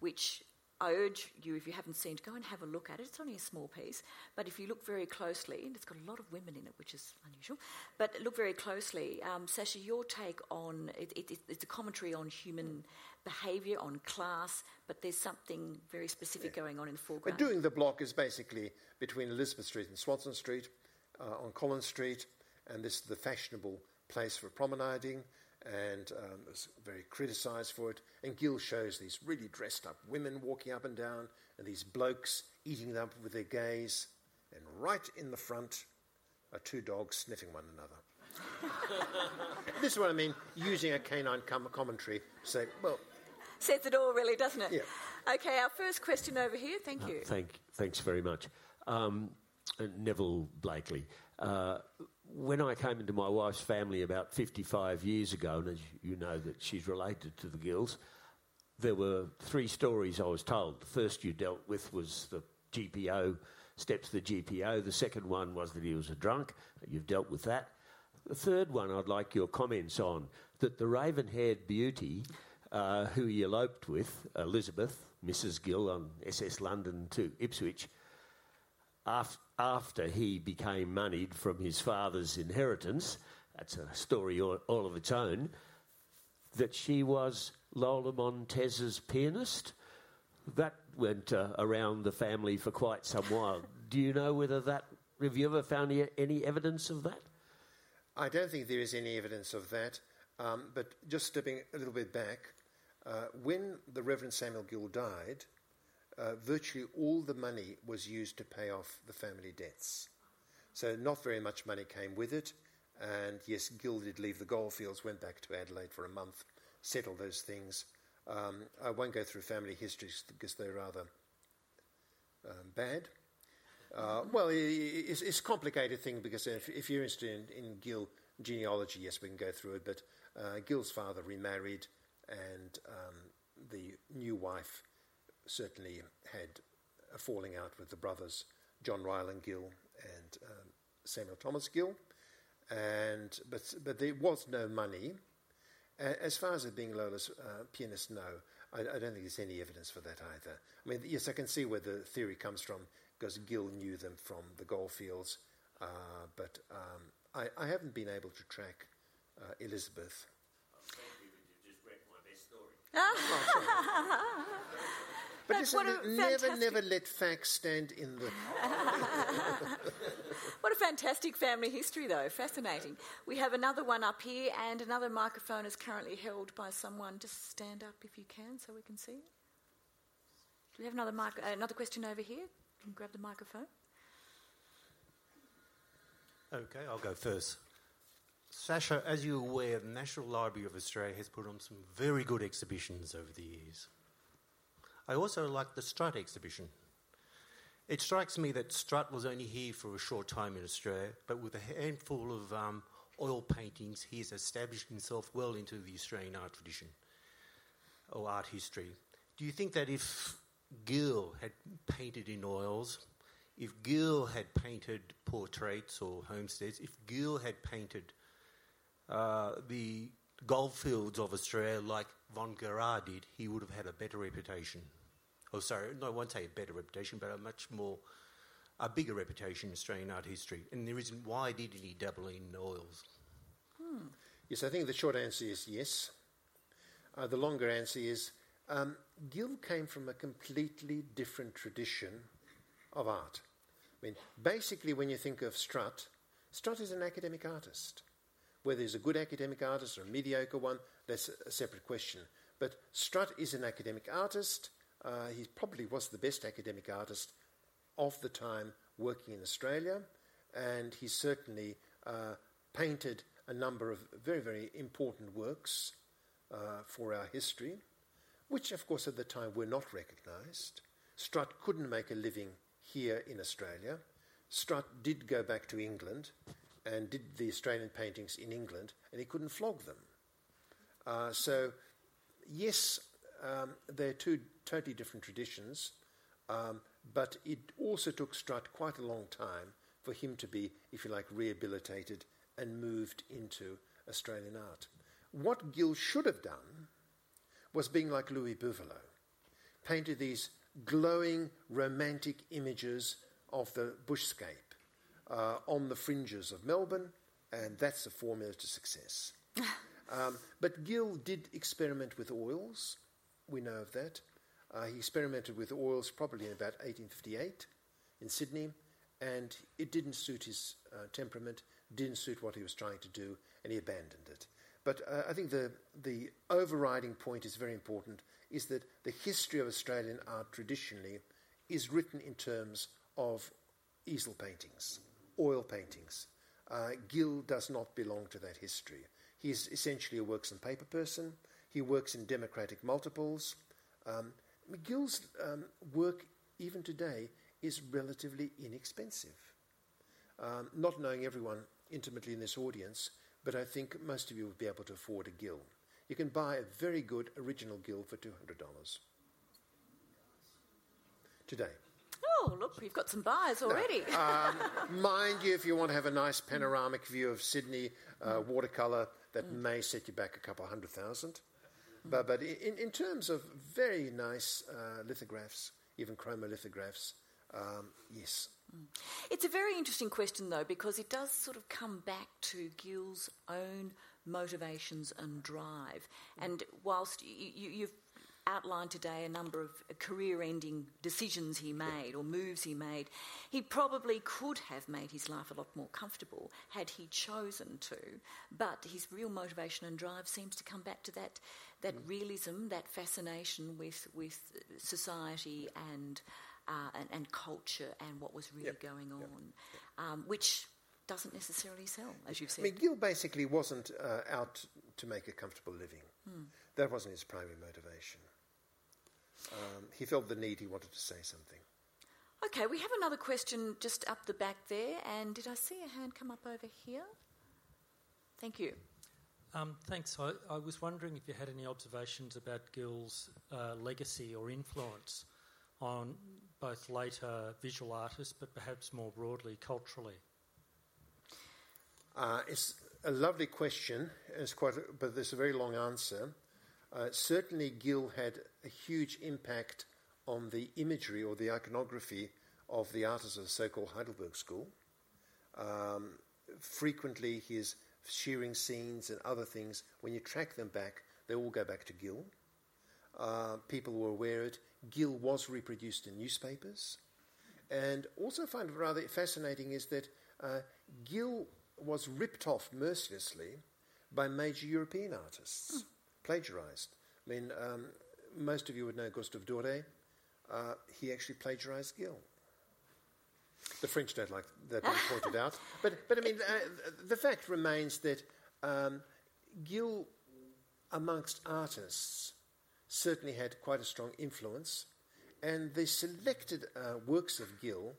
which I urge you, if you haven't seen, to go and have a look at it. It's only a small piece, but if you look very closely, and it's got a lot of women in it, which is unusual, but look very closely. Um, Sasha, your take on, it, it, it's a commentary on human behaviour, on class, but there's something very specific yeah. going on in the foreground. But doing the block is basically between Elizabeth Street and Swanson Street, Uh, on Collins Street, and this is the fashionable place for promenading, and um, it was very criticised for it. And Gill shows these really dressed-up women walking up and down, and these blokes eating them up with their gaze, and right in the front are two dogs sniffing one another. This is what I mean, using a canine com- commentary to say, well... Says it all, really, doesn't it? Yeah. OK, our first question over here. Thank uh, you. Thank, thanks very much. Um, Neville Blakely. Uh, when I came into my wife's family about fifty-five years ago, and as you know that she's related to the Gills, there were three stories I was told. The first you dealt with was the G P O, steps to the G P O. The second one was that he was a drunk. You've dealt with that. The third one I'd like your comments on, that the raven-haired beauty uh, who he eloped with, Elizabeth, Missus Gill, on S S London to Ipswich, after he became moneyed from his father's inheritance, that's a story all, all of its own, that she was Lola Montez's pianist, That went uh, around the family for quite some while. Do you know whether that... Have you ever found any evidence of that? I don't think there is any evidence of that. Um, but just stepping a little bit back, uh, when the Reverend Samuel Gill died, uh, virtually all the money was used to pay off the family debts. So not very much money came with it. And yes, Gill did leave the goldfields, went back to Adelaide for a month, settled those things. Um, I won't go through family histories because they're rather um, bad. Uh, well, it's, it's a complicated thing because if, if you're interested in, in Gill genealogy, yes, we can go through it, but uh, Gill's father remarried and um, the new wife certainly had a falling out with the brothers, John Ryland Gill and um, Samuel Thomas Gill. And but but there was no money. As far as it being Lola's uh, pianist, no. I, I don't think there's any evidence for that either. I mean, yes, I can see where the theory comes from because Gill knew them from the goldfields, uh, but um, I, I haven't been able to track uh, Elizabeth. Oh, thank you, you just read my best story. Oh, but listen, never, never let facts stand in the... What a fantastic family history, though. Fascinating. We have another one up here, and another microphone is currently held by someone. Just stand up if you can so we can see. Do we have another mic- uh, another question over here? You can grab the microphone. OK, I'll go first. Sasha, as you're aware, the National Library of Australia has put on some very good exhibitions over the years. I also like the Strutt exhibition. It strikes me that Strutt was only here for a short time in Australia, but with a handful of um, oil paintings, he has established himself well into the Australian art tradition or art history. Do you think that if Gill had painted in oils, if Gill had painted portraits or homesteads, if Gill had painted uh, the goldfields of Australia like von Gerard did, he would have had a better reputation? Oh, sorry, no, I won't say a better reputation, but a much more, a bigger reputation in Australian art history. And the reason why did he dabble in oils? Hmm. Yes, I think the short answer is yes. Uh, the longer answer is um, Gill came from a completely different tradition of art. I mean, basically, when you think of Strutt, Strutt is an academic artist. Whether he's a good academic artist or a mediocre one, that's a separate question. But Strutt is an academic artist. Uh, he probably was the best academic artist of the time working in Australia, and he certainly uh, painted a number of very, very important works uh, for our history, which, of course, at the time were not recognised. Strutt couldn't make a living here in Australia. Strutt did go back to England and did the Australian paintings in England, and he couldn't flog them. Uh, so, yes... Um, they're two totally different traditions, um, but it also took Strutt quite a long time for him to be, if you like, rehabilitated and moved into Australian art. What Gill should have done was being like Louis Bouvelot, painted these glowing romantic images of the bushscape uh, on the fringes of Melbourne, and that's the formula to success. um, but Gill did experiment with oils. We know of that. Uh, he experimented with oils probably in about eighteen fifty-eight in Sydney, and it didn't suit his uh, temperament, didn't suit what he was trying to do, and he abandoned it. But uh, I think the, the overriding point is very important, is that the history of Australian art traditionally is written in terms of easel paintings, oil paintings. Uh, Gill does not belong to that history. He is essentially a works and paper person. He works in democratic multiples. Um, Gill's um, work, even today, is relatively inexpensive. Um, not knowing everyone intimately in this audience, but I think most of you would be able to afford a Gill. You can buy a very good original Gill for two hundred dollars today. Oh, look, we've got some buyers already. No, um, mind you, if you want to have a nice panoramic mm. view of Sydney, uh, mm. watercolour, that mm. may set you back a couple hundred thousand. But, but in, in terms of very nice uh, lithographs, even chromolithographs, um, yes. It's a very interesting question, though, because it does sort of come back to Gill's own motivations and drive. And whilst you, you, you've outlined today a number of career-ending decisions he made or moves he made. He probably could have made his life a lot more comfortable had he chosen to, but his real motivation and drive seems to come back to that that mm. realism, that fascination with with society and uh, and, and culture and what was really yep. going on, yep. um, which doesn't necessarily sell, as you've said. I mean, Gill basically wasn't uh, out to make a comfortable living. Mm. That wasn't his primary motivation. Um, he felt the need, he wanted to say something. OK, we have another question just up the back there, and did I see a hand come up over here? Thank you. Um, thanks. I, I was wondering if you had any observations about Gill's uh, legacy or influence on both later visual artists but perhaps more broadly culturally. Uh, it's a lovely question, it's quite a, but there's a very long answer. Uh, certainly Gill had a huge impact on the imagery or the iconography of the artists of the so-called Heidelberg School. Um, frequently his shearing scenes and other things, when you track them back, they all go back to Gill. Uh, people were aware of it. Gill was reproduced in newspapers. And also I find rather fascinating is that uh, Gill was ripped off mercilessly by major European artists, mm. plagiarised. I mean, um, most of you would know Gustave Doré. Uh, he actually plagiarised Gill. The French don't like that being pointed out. But, but I mean, uh, the fact remains that um, Gill, amongst artists, certainly had quite a strong influence, and the selected uh, works of Gill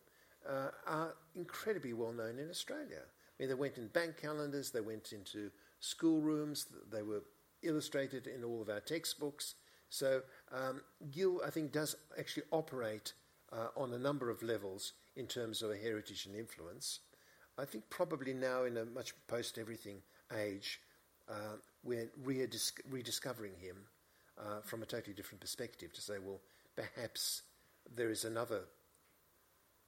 uh, are incredibly well known in Australia. I mean, they went in bank calendars, they went into schoolrooms, they were illustrated in all of our textbooks. So um, Gill, I think, does actually operate uh, on a number of levels in terms of heritage and influence. I think probably now in a much post-everything age, uh, we're redisc- rediscovering him uh, from a totally different perspective to say, well, perhaps there is another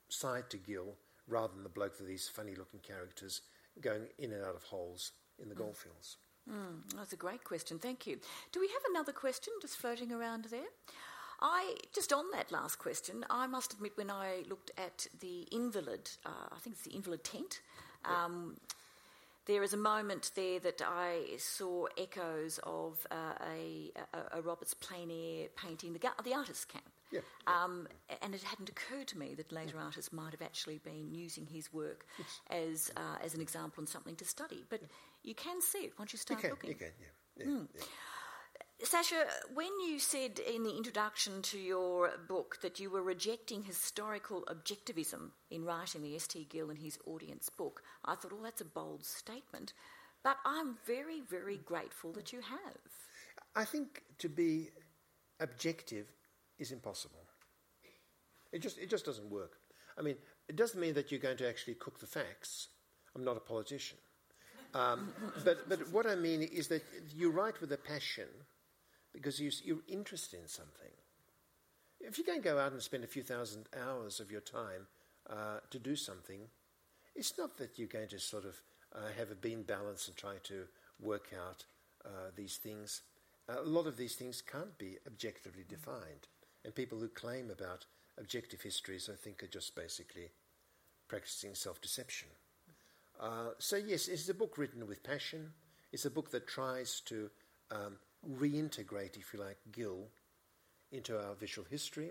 side to Gill rather than the bloke with these funny-looking characters going in and out of holes in the mm. goldfields. Mm. That's a great question, thank you. Do we have another question just floating around there? I just on that last question, I must admit when I looked at the Invalid, uh, I think it's the Invalid tent, um, yeah. there is a moment there that I saw echoes of uh, a, a Roberts plein air painting, the, the artist's camp. Yeah, yeah. Um, and it hadn't occurred to me that later yeah. artists might have actually been using his work yes. as uh, as an example and something to study. But yeah. you can see it once you start you can, looking. You can, yeah. yeah, mm. yeah. Sasha, when you said in the introduction to your book that you were rejecting historical objectivism in writing the S T. Gill and his audience book, I thought, well, that's a bold statement. But I'm very, very grateful that you have. I think to be objective is impossible. It just, it just doesn't work. I mean, it doesn't mean that you're going to actually cook the facts. I'm not a politician. Um, but, but what I mean is that you write with a passion because you, you're interested in something. If you can go out and spend a few thousand hours of your time uh, to do something, it's not that you're going to sort of uh, have a bean balance and try to work out uh, these things. Uh, a lot of these things can't be objectively defined. And people who claim about objective histories, I think, are just basically practicing self-deception. Uh, so, yes, it's a book written with passion. It's a book that tries to... Um, reintegrate, if you like, Gill into our visual history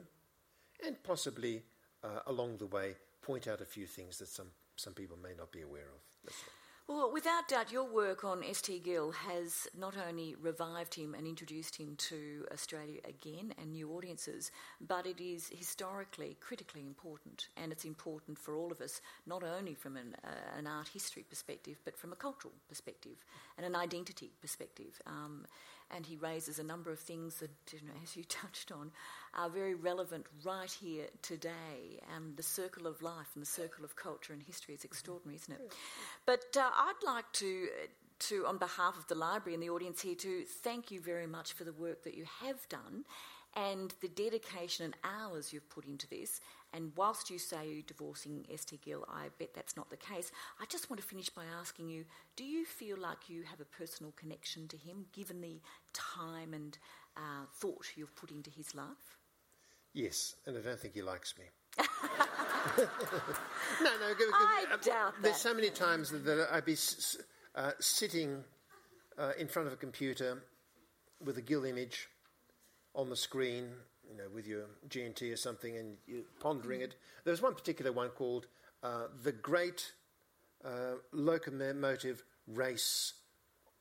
and possibly uh, along the way point out a few things that some, some people may not be aware of. That's right. Well, without doubt, your work on S T. Gill has not only revived him and introduced him to Australia again and new audiences, but it is historically critically important, and it's important for all of us, not only from an, uh, an art history perspective, but from a cultural perspective and an identity perspective. Um, and he raises a number of things that, you know, as you touched on, are very relevant right here today. Um, the circle of life and the circle of culture and history is extraordinary, isn't it? But uh, I'd like to, to, on behalf of the library and the audience here, to thank you very much for the work that you have done and the dedication and hours you've put into this, And whilst you say you're divorcing S T Gill, I bet that's not the case. I just want to finish by asking you, do you feel like you have a personal connection to him, given the time and uh, thought you've put into his life? Yes, and I don't think he likes me. no, no. Go, go, I uh, doubt there's that. There's so many times that I'd be s- uh, sitting uh, in front of a computer with a Gill image on the screen, you know, with your G N T or something, and you're pondering it. There was one particular one called uh, The Great uh, Locomotive Race,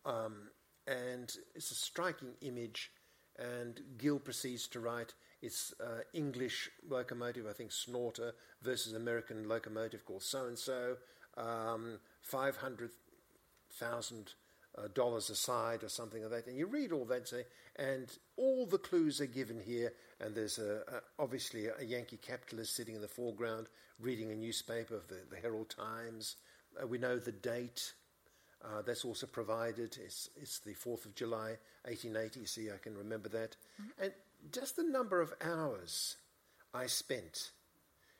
um, and it's a striking image, and Gill proceeds to write, it's uh, English locomotive, I think, Snorter, versus American locomotive called so-and-so, um, five hundred thousand dollars Uh, dollars aside or something like that, and you read all that, say, and all the clues are given here, and there's a, a, obviously a Yankee capitalist sitting in the foreground reading a newspaper of the, the Herald Times. Uh, we know the date. Uh, that's also provided. It's, it's the fourth of July, eighteen eighty. See, I can remember that. Mm-hmm. And just the number of hours I spent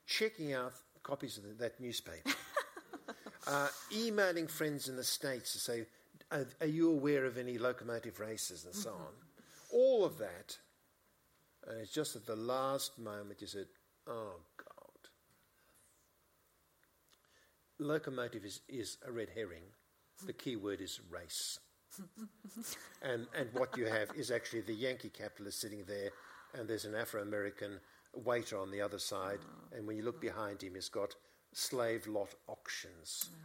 checking out copies of the, that newspaper, uh, emailing friends in the States to say, Are, are you aware of any locomotive races and so on? All of that. And it's just at the last moment you said, oh, God. Locomotive is, is a red herring. The key word is race. and and what you have is actually the Yankee capitalist sitting there, and there's an Afro-American waiter on the other side. Oh. And when you look behind him, it's got slave lot auctions. Oh.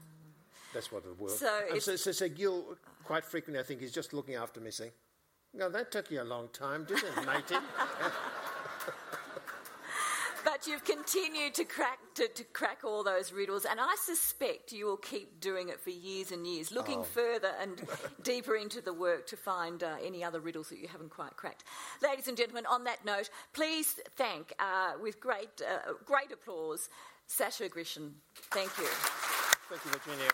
That's what the world... So, um, so, so, so Gill, quite frequently, I think, he's just looking after me saying, no, that took you a long time, didn't it, matey? But you've continued to crack to, to crack all those riddles, and I suspect you will keep doing it for years and years, looking oh. further and deeper into the work to find uh, any other riddles that you haven't quite cracked. Ladies and gentlemen, on that note, please thank, uh, with great, uh, great applause, Sasha Grishin. Thank you. Thank you, Virginia.